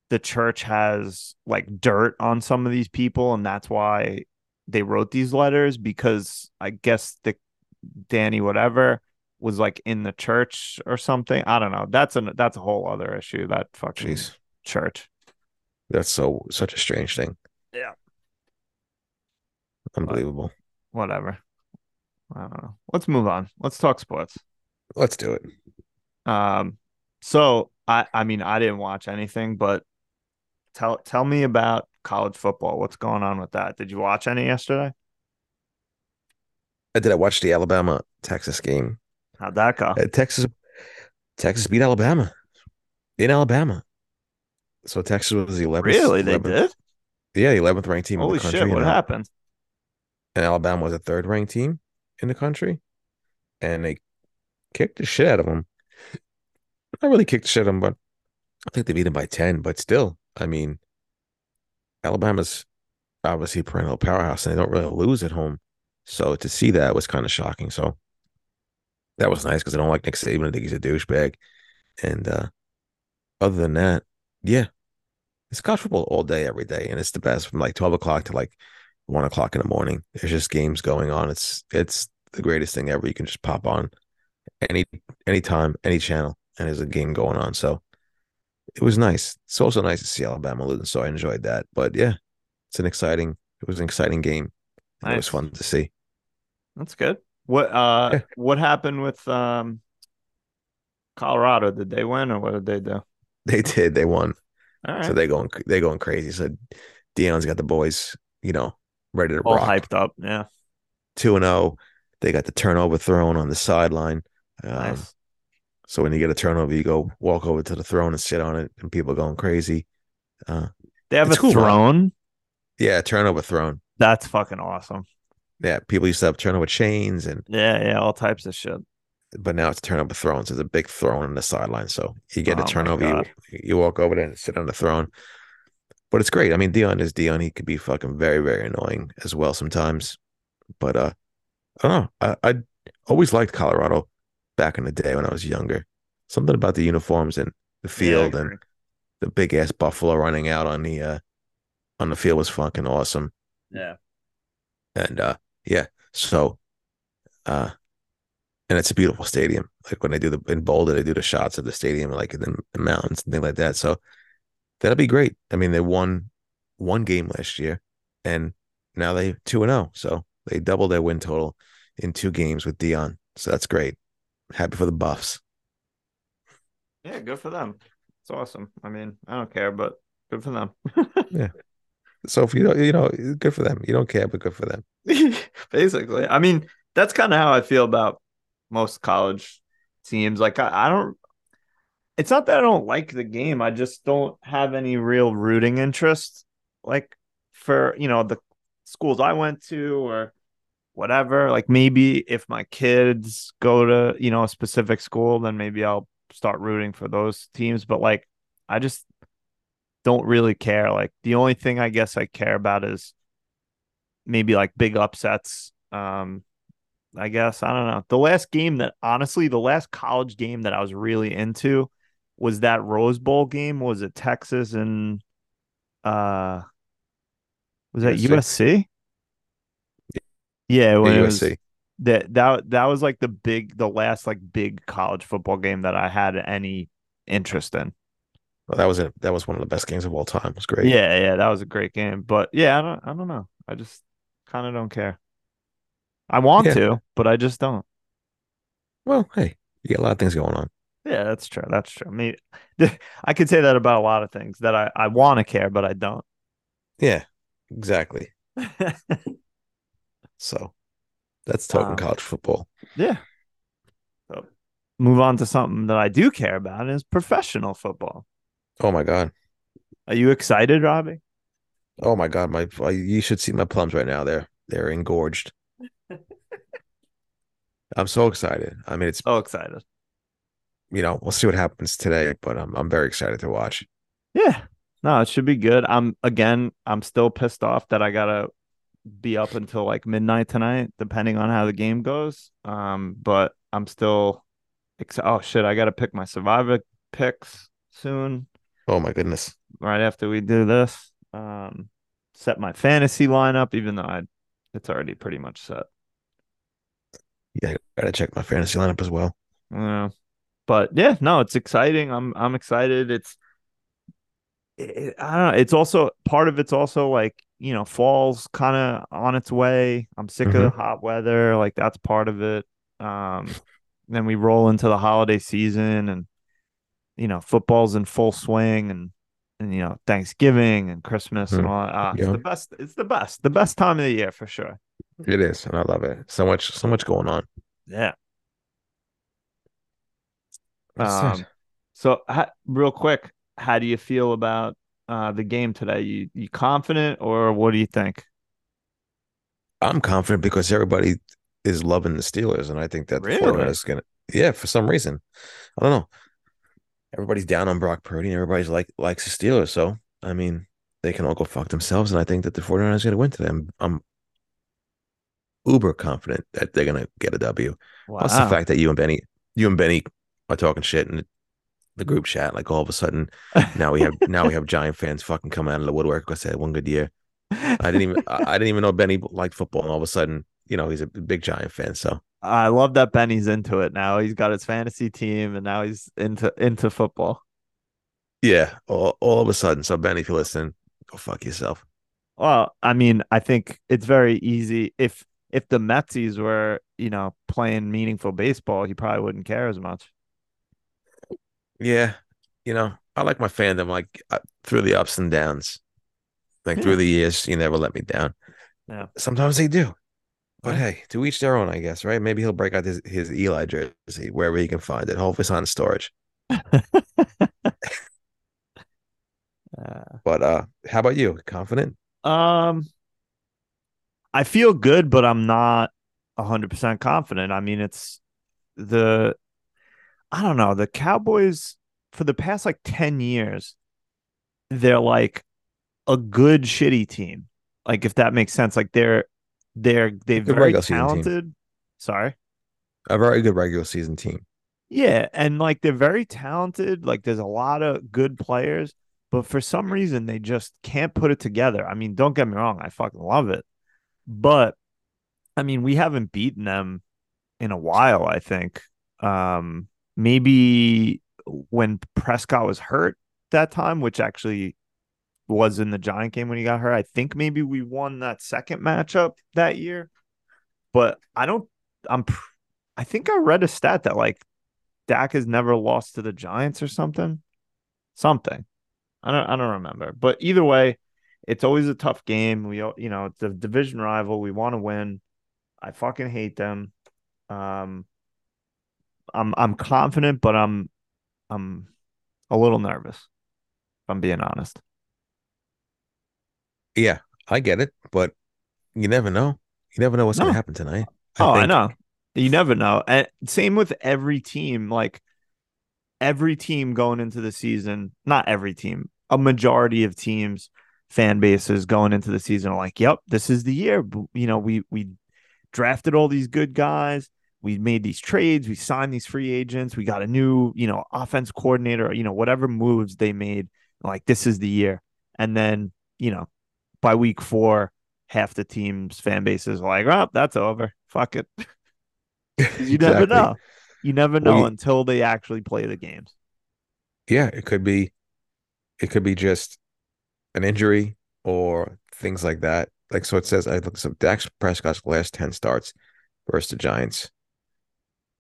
the church has like dirt on some of these people. And that's why they wrote these letters, because I guess the Danny, whatever was like in the church or something. I don't know. That's a, that's a whole other issue. That fucking Jeez. church. That's so such a strange thing. Yeah. Unbelievable. Whatever. I don't know. Let's move on. Let's talk sports. Let's do it. Um. So I. I mean, I didn't watch anything, but tell tell me about college football. What's going on with that? Did you watch any yesterday? I did. I watched the Alabama Texas game. How'd that go? Uh, Texas. Texas beat Alabama in Alabama. So Texas was the eleventh. Really? eleventh, they did. Yeah, the eleventh ranked team. Holy in the country, shit! What you know? happened? And Alabama was a third-ranked team in the country, and they kicked the shit out of them. Not really kicked the shit out of them, but I think they beat them by ten. But still, I mean, Alabama's obviously a perennial powerhouse, and they don't really lose at home. So to see that was kind of shocking. So that was nice because I don't like Nick Saban. I think he's a douchebag. And uh, other than that, yeah, it's college football all day, every day, and it's the best from like twelve o'clock to like one o'clock in the morning. There's just games going on. It's it's the greatest thing ever. You can just pop on any any time, any channel, and there's a game going on. So it was nice. It's also nice to see Alabama losing. So I enjoyed that. But yeah, it's an exciting. It was an exciting game. Nice. It was fun to see. That's good. What uh yeah. what happened with um Colorado? Did they win or what did they do? They did. They won. All right. So they going they going crazy. So Deion's got the boys. You know. Ready to all rock. Hyped up, yeah. Two and zero, they got the turnover thrown on the sideline. Um, nice. So when you get a turnover, you go walk over to the throne and sit on it, and people are going crazy. Uh, they have a cool, throne. Right? Yeah, turnover throne. That's fucking awesome. Yeah, people used to have turnover chains and yeah, yeah, all types of shit. But now it's turnover thrones. So there's a big throne on the sideline, so you get oh a turnover, you, you walk over there and sit on the throne. But it's great. I mean, Deion is Deion. He could be fucking very, very annoying as well sometimes. But uh, I don't know. I, I always liked Colorado back in the day when I was younger. Something about the uniforms and the field yeah, and the big ass buffalo running out on the uh, on the field was fucking awesome. Yeah. And uh, yeah, so uh, and it's a beautiful stadium. Like when they do the in Boulder, they do the shots of the stadium, like in the, the mountains and things like that. So. That'll be great. I mean, they won one game last year, and now they two and oh. So they doubled their win total in two games with Deion. So that's great. Happy for the Buffs. Yeah, good for them. It's awesome. I mean, I don't care, but good for them. Yeah. So if you don't, you know, good for them. You don't care, but good for them. Basically. I mean, that's kind of how I feel about most college teams. Like, I, I don't. It's not that I don't like the game. I just don't have any real rooting interest, like for, you know, the schools I went to or whatever. Like maybe if my kids go to, you know, a specific school, then maybe I'll start rooting for those teams. But like, I just don't really care. Like the only thing I guess I care about is maybe like big upsets. Um, I guess, I don't know. The last game that honestly, the last college game that I was really into was that Rose Bowl game. Was it Texas and uh was that U S C? Yeah, when it was, that that that was like the big the last like big college football game that I had any interest in. Well, that was a that was one of the best games of all time. It was great. Yeah, yeah, that was a great game. But yeah, I don't I don't know. I just kind of don't care. I want yeah. to, but I just don't. Well, hey, you got a lot of things going on. Yeah, that's true. That's true. I mean, I could say that about a lot of things that I, I want to care, but I don't. Yeah, exactly. So that's talking um, college football. Yeah. So move on to something that I do care about is professional football. Oh, my God. Are you excited, Robbie? Oh, my God. My You should see my plums right now. They're, they're engorged. I'm so excited. I mean, it's so excited. You know, we'll see what happens today, but I'm I'm very excited to watch. Yeah, no, it should be good. I'm again, I'm still pissed off that I gotta be up until like midnight tonight, depending on how the game goes. Um, but I'm still. Ex- oh shit! I gotta pick my Survivor picks soon. Oh my goodness! Right after we do this, um, set my fantasy lineup. Even though I, it's already pretty much set. Yeah, I gotta check my fantasy lineup as well. Yeah, but yeah, no, it's exciting. I'm I'm excited. It's it, I don't know. It's also part of it's also like you know fall's kind of on its way. I'm sick mm-hmm. of the hot weather. Like that's part of it. Um, then we roll into the holiday season, and you know football's in full swing, and and you know Thanksgiving and Christmas mm-hmm. and all. That. Ah, yeah. It's the best. It's the best. The best time of the year for sure. It is, and I love it. So much, so much going on. Yeah. Um, so, how, real quick, how do you feel about uh, the game today? You you confident, or what do you think? I'm confident because everybody is loving the Steelers, and I think that really? the format is gonna. Yeah, for some reason, I don't know. Everybody's down on Brock Purdy, and everybody's like likes the Steelers. So, I mean, they can all go fuck themselves, and I think that the forty-niners are going to win today. I'm, I'm uber confident that they're gonna get a W. Wow. Plus the fact that you and Benny, you and Benny are talking shit in the group chat. Like all of a sudden, now we have now we have Giant fans fucking coming out of the woodwork because they had one good year. I didn't even I didn't even know Benny liked football, and all of a sudden, you know, he's a big Giant fan. So I love that Benny's into it now. He's got his fantasy team, and now he's into into football. Yeah, all, all of a sudden. So Benny, if you listen, go fuck yourself. Well, I mean, I think it's very easy if. If the Metsies were, you know, playing meaningful baseball, he probably wouldn't care as much. Yeah, you know, I like my fandom. Like uh, through the ups and downs, like yeah. through the years, you never let me down. Yeah. Sometimes they do, but yeah. hey, to each their own, I guess. Right? Maybe he'll break out his, his Eli jersey wherever he can find it. Hopefully, it's on storage. But uh, how about you? Confident? Um. I feel good, but I'm not one hundred percent confident. I mean, it's the, I don't know, the Cowboys for the past like ten years, they're like a good shitty team, like if that makes sense. Like they're they're they're good very talented. Sorry, a very good regular season team. Yeah, and like they're very talented. Like there's a lot of good players, but for some reason they just can't put it together. I mean, don't get me wrong, I fucking love it, but I mean we haven't beaten them in a while. I think um, maybe when Prescott was hurt that time, which actually was in the Giant game when he got hurt. I think maybe we won that second matchup that year, but I don't. I'm. I think I read a stat that like Dak has never lost to the Giants or something. Something. I don't. I don't remember. But either way, it's always a tough game. We, you know, it's a division rival. We want to win. I fucking hate them. Um. I'm. I'm confident, but I'm. I'm a little nervous, if I'm being honest. Yeah, I get it, but you never know. You never know what's no. going to happen tonight. I oh, think. I know. You never know. And same with every team. Like, every team going into the season, not every team, a majority of teams, fan bases going into the season are like, yep, this is the year. You know, we we drafted all these good guys. We made these trades. We signed these free agents. We got a new, you know, offense coordinator, you know, whatever moves they made. Like, this is the year. And then, you know, by week four, half the team's fan base is like, oh, that's over. Fuck it. You exactly. never know. You never know well, you, until they actually play the games. Yeah, it could be it could be just an injury or things like that. Like, so it says, I looked up Dak Prescott's last ten starts versus the Giants.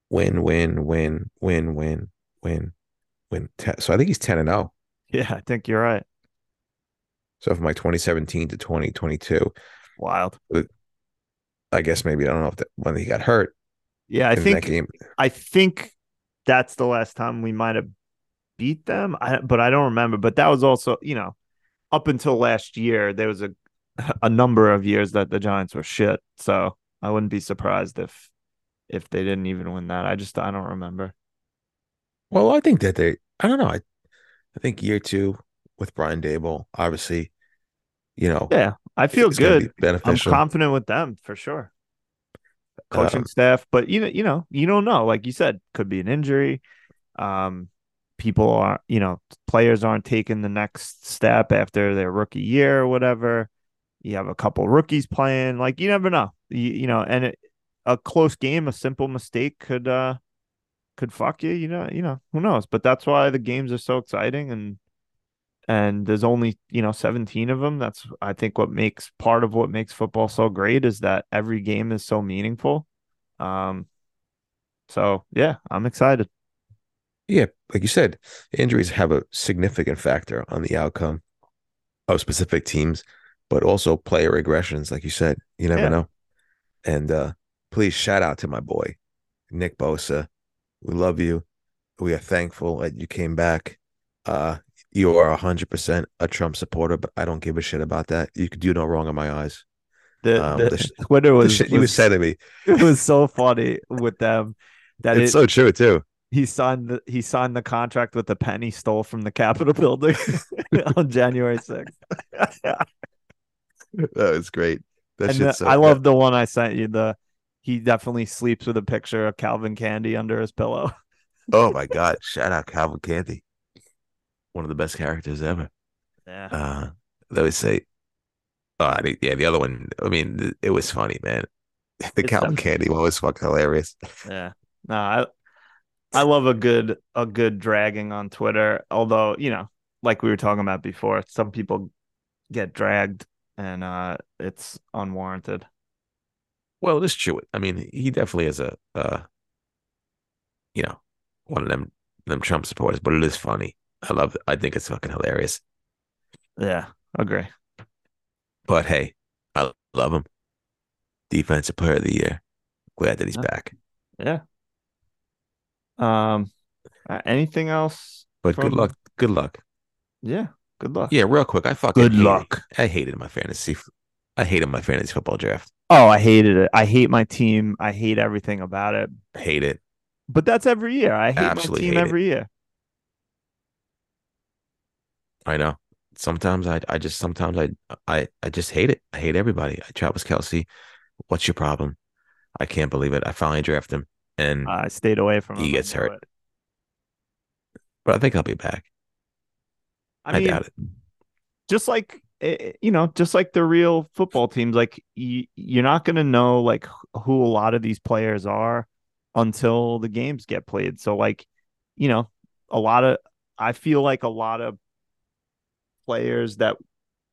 Win, win, win, win, win, win, win. So I think he's ten and oh. Yeah, I think you're right. So from like twenty seventeen to twenty twenty-two, wild. I guess maybe I don't know if that, when he got hurt. Yeah, I think that game. I think that's the last time we might have beat them. I, but I don't remember. But that was also, you know, up until last year, there was a a number of years that the Giants were shit. So I wouldn't be surprised if if they didn't even win that. I just I don't remember. Well, I think that they. I don't know. I I think year two with Brian Daboll, obviously. You know, yeah, I feel good. I'm confident with them for sure. Coaching um, staff, but you know, you know, you don't know. Like you said, could be an injury. Um, people are, you know, players aren't taking the next step after their rookie year or whatever. You have a couple rookies playing. Like you never know. You, you know, and it, a close game, a simple mistake could uh could fuck you. You know, you know, who knows? But that's why the games are so exciting and. And there's only, you know, seventeen of them. That's, I think, what makes part of what makes football so great is that every game is so meaningful. Um, so, yeah, I'm excited. Yeah, like you said, injuries have a significant factor on the outcome of specific teams, but also player regressions, like you said. You never yeah. know. And uh, please shout out to my boy, Nick Bosa. We love you. We are thankful that you came back. Uh, You are one hundred percent a Trump supporter, but I don't give a shit about that. You could do no wrong in my eyes. The, um, the, the sh- Twitter was... The shit was, you was saying to me. It was so funny with them. That it's it, so true, too. He signed, the, he signed the contract with the pen he stole from the Capitol building on January sixth. That was great. That and shit's the, so I love the one I sent you. The He definitely sleeps with a picture of Calvin Candy under his pillow. Oh, my God. Shout out Calvin Candy. One of the best characters ever. Yeah. Uh, they would say, oh, I mean, yeah, the other one. I mean, th- it was funny, man. The it's Calvin Candy one was fucking hilarious. Yeah. No, I, I love a good, a good dragging on Twitter. Although, you know, like we were talking about before, some people get dragged and uh, it's unwarranted. Well, this true. I mean, he definitely is a, uh, you know, one of them, them Trump supporters, but it is funny. I love it. I think it's fucking hilarious. Yeah, I agree. But hey, I love him. Defensive player of the year. Glad that he's yeah. back. Yeah. Um. Uh, anything else? But from... good luck. Good luck. Yeah. Good luck. Yeah. Real quick, I fucking good hated, luck. I hated my fantasy. I hated my fantasy football draft. Oh, I hated it. I hate my team. I hate everything about it. Hate it. But that's every year. I hate Absolutely my team hate every it. year. I know. sometimes I, I just, sometimes I, I, I just hate it. I hate everybody. I Travis Kelce, what's your problem? I can't believe it. I finally drafted him, and I uh, stayed away from him. He gets hurt, but... but I think he'll be back. I, I mean, doubt it. Just like, you know, just like the real football teams, like you, you're not going to know like who a lot of these players are until the games get played. So like, you know, a lot of, I feel like a lot of players that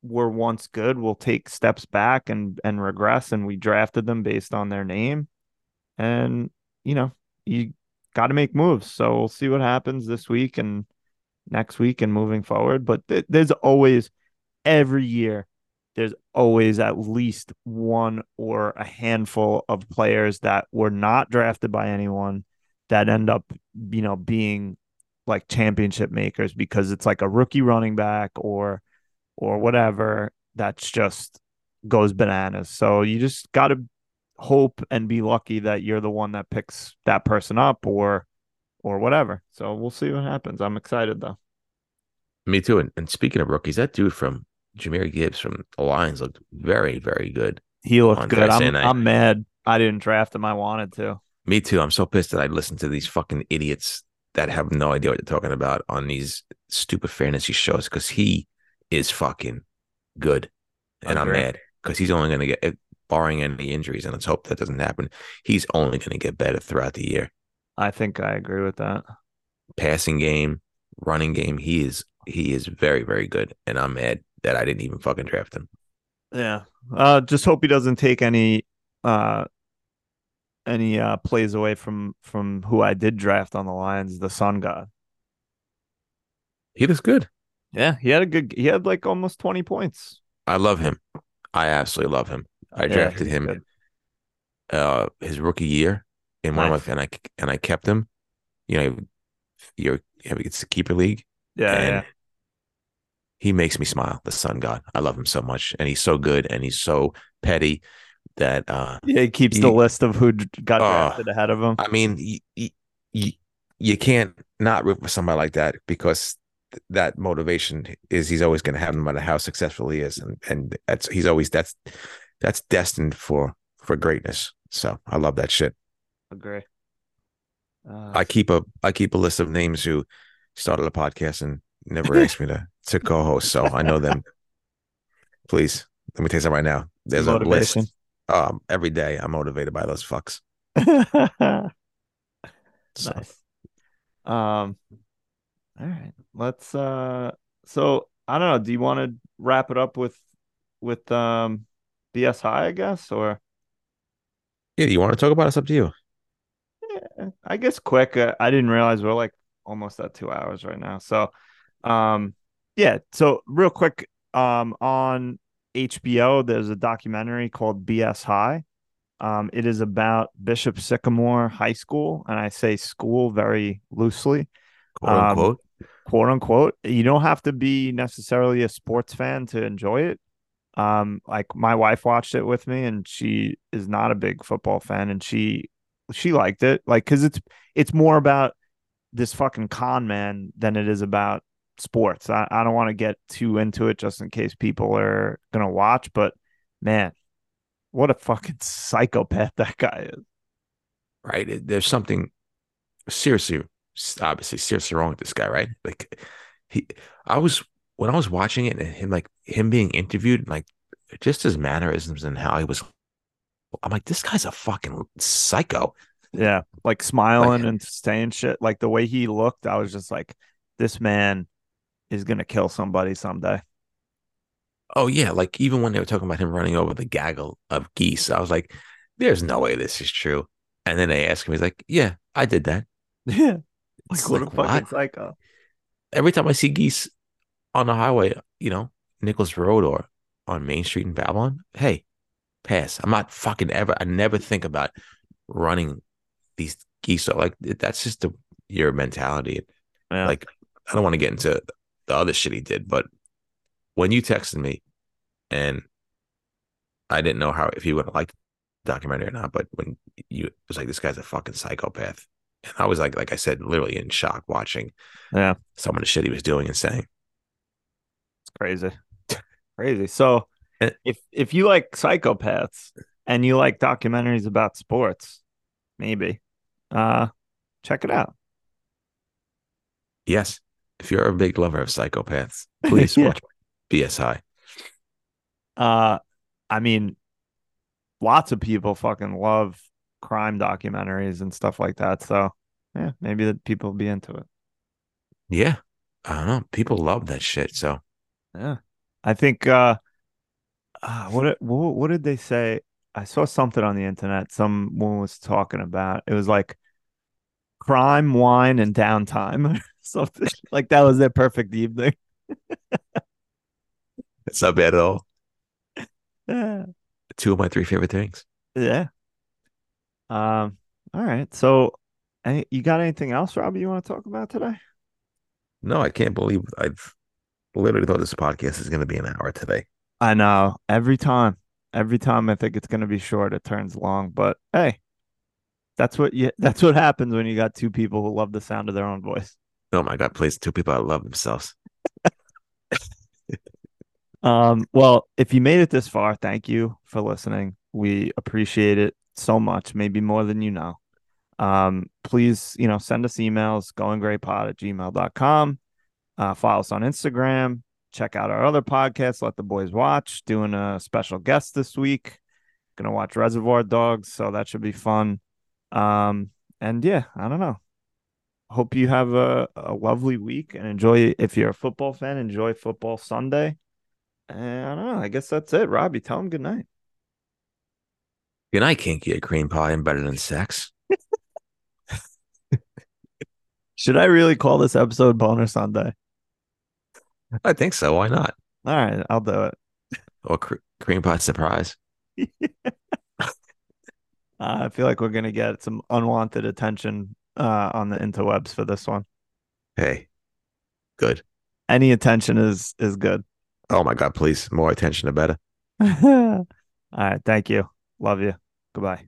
were once good will take steps back and, and regress. And we drafted them based on their name, and, you know, you got to make moves. So we'll see what happens this week and next week and moving forward. But th- there's always, every year, there's always at least one or a handful of players that were not drafted by anyone that end up, you know, being like championship makers, because it's like a rookie running back or or whatever that's just goes bananas. So you just got to hope and be lucky that you're the one that picks that person up or or whatever. So we'll see what happens. I'm excited, though. Me too. And, and speaking of rookies, that dude from Jahmyr Gibbs from the Lions looked very, very good. He looked good. I'm, I'm mad I didn't draft him. I wanted to. Me too. I'm so pissed that I listened to these fucking idiots that have no idea what they're talking about on these stupid fantasy shows, because he is fucking good. And I'm mad because he's only going to get, barring any injuries, and let's hope that doesn't happen, he's only going to get better throughout the year. I think I agree with that. Passing game, running game, he is he is very, very good, and I'm mad that I didn't even fucking draft him. Yeah. Uh, just hope he doesn't take any uh, any uh, plays away from, from who I did draft on the Lions, the Sun God. He looks good. Yeah, he had a good. He had like almost twenty points. I love him. I absolutely love him. I yeah, drafted him uh, his rookie year in one nice. of my, and I and I kept him. You know, you're it's the keeper league. Yeah, and yeah. He makes me smile, the Sun God. I love him so much, and he's so good, and he's so petty that uh, yeah, he keeps he, the list of who got uh, drafted ahead of him. I mean, you, you, you can't not root for somebody like that, because that motivation is he's always going to have, no matter how successful he is, and and that's he's always that's that's destined for for greatness. So I love that shit. Agree. Uh, I keep a I keep a list of names who started a podcast and never asked me to, to co-host, so I know them. Please let me tell you something right now. There's motivation. A list. Um, every day I'm motivated by those fucks. So. Nice. Um. All right, let's. Uh, so I don't know. Do you want to wrap it up with with um, B S High, I guess, or yeah? Do you want to talk about it? It's up to you. Yeah, I guess quick. Uh, I didn't realize we're like almost at two hours right now. So, um, yeah. So real quick, um, on H B O, there's a documentary called B S High. Um, it is about Bishop Sycamore High School, and I say school very loosely. Quote unquote. Um, quote unquote. You don't have to be necessarily a sports fan to enjoy it. Um, like my wife watched it with me, and she is not a big football fan, and she she liked it, like because it's it's more about this fucking con man than it is about sports. I, I don't want to get too into it just in case people are gonna watch, but man, what a fucking psychopath that guy is. Right? There's something seriously. Obviously seriously wrong with this guy, right? Like he I was when I was watching it, and him like him being interviewed, like just his mannerisms and how he was, I'm like, this guy's a fucking psycho. Yeah, like smiling like, and saying shit, like the way he looked, I was just like, this man is gonna kill somebody someday. Oh yeah, like even when they were talking about him running over the gaggle of geese, I was like, there's no way this is true. And then they asked him, he's like, yeah, I did that. Yeah. Like, what like, a fucking what? Psycho. Every time I see geese on the highway, you know, Nichols Road or on Main Street in Babylon, hey, pass. I'm not fucking ever, I never think about running these geese. So, like, that's just the, your mentality. Yeah. Like, I don't want to get into the other shit he did, but when you texted me, and I didn't know how, if you would have liked the documentary or not, but when you, it was like, this guy's a fucking psychopath. And I was like, like I said, literally in shock watching yeah. some of the shit he was doing and saying. crazy. Crazy. So if if you like psychopaths and you like documentaries about sports, maybe uh, check it out. Yes. If you're a big lover of psychopaths, please yeah. watch B S I. Uh, I mean, lots of people fucking love crime documentaries and stuff like that. So, yeah, maybe that people will be into it. Yeah. I don't know. People love that shit. So, yeah. I think, uh, uh, what, what, what did they say? I saw something on the internet. Someone was talking about it was like crime, wine, and downtime. Something like that was their perfect evening. That's not bad at all. Yeah. Two of my three favorite things. Yeah. Um. All right. So, any, you got anything else, Robbie, you want to talk about today? No, I can't believe I've literally thought this podcast is going to be an hour today. I know. Every time. Every time I think it's going to be short, it turns long. But, hey, that's what you, that's what happens when you got two people who love the sound of their own voice. Oh, my God, please. Two people that love themselves. um. Well, if you made it this far, thank you for listening. We appreciate it so much, maybe more than you know. Um, please, you know, send us emails, going grey pod at gmail dot com. Uh, follow us on Instagram. Check out our other podcasts. Let the Boys Watch. Doing a special guest this week. Going to watch Reservoir Dogs, so that should be fun. Um, and, yeah, I don't know. Hope you have a, a lovely week and enjoy. If you're a football fan, enjoy football Sunday. And I don't know. I guess that's it. Robbie, tell them good night. Good night, Kinky at Cream Pie and Better Than Sex. Should I really call this episode Boner Sundae? I think so. Why not? All right. I'll do it. Or cr- Cream Pie Surprise. Yeah. uh, I feel like we're going to get some unwanted attention uh, on the interwebs for this one. Hey, good. Any attention is, is good. Oh, my God. Please. More attention, the better. All right. Thank you. Love you. Goodbye.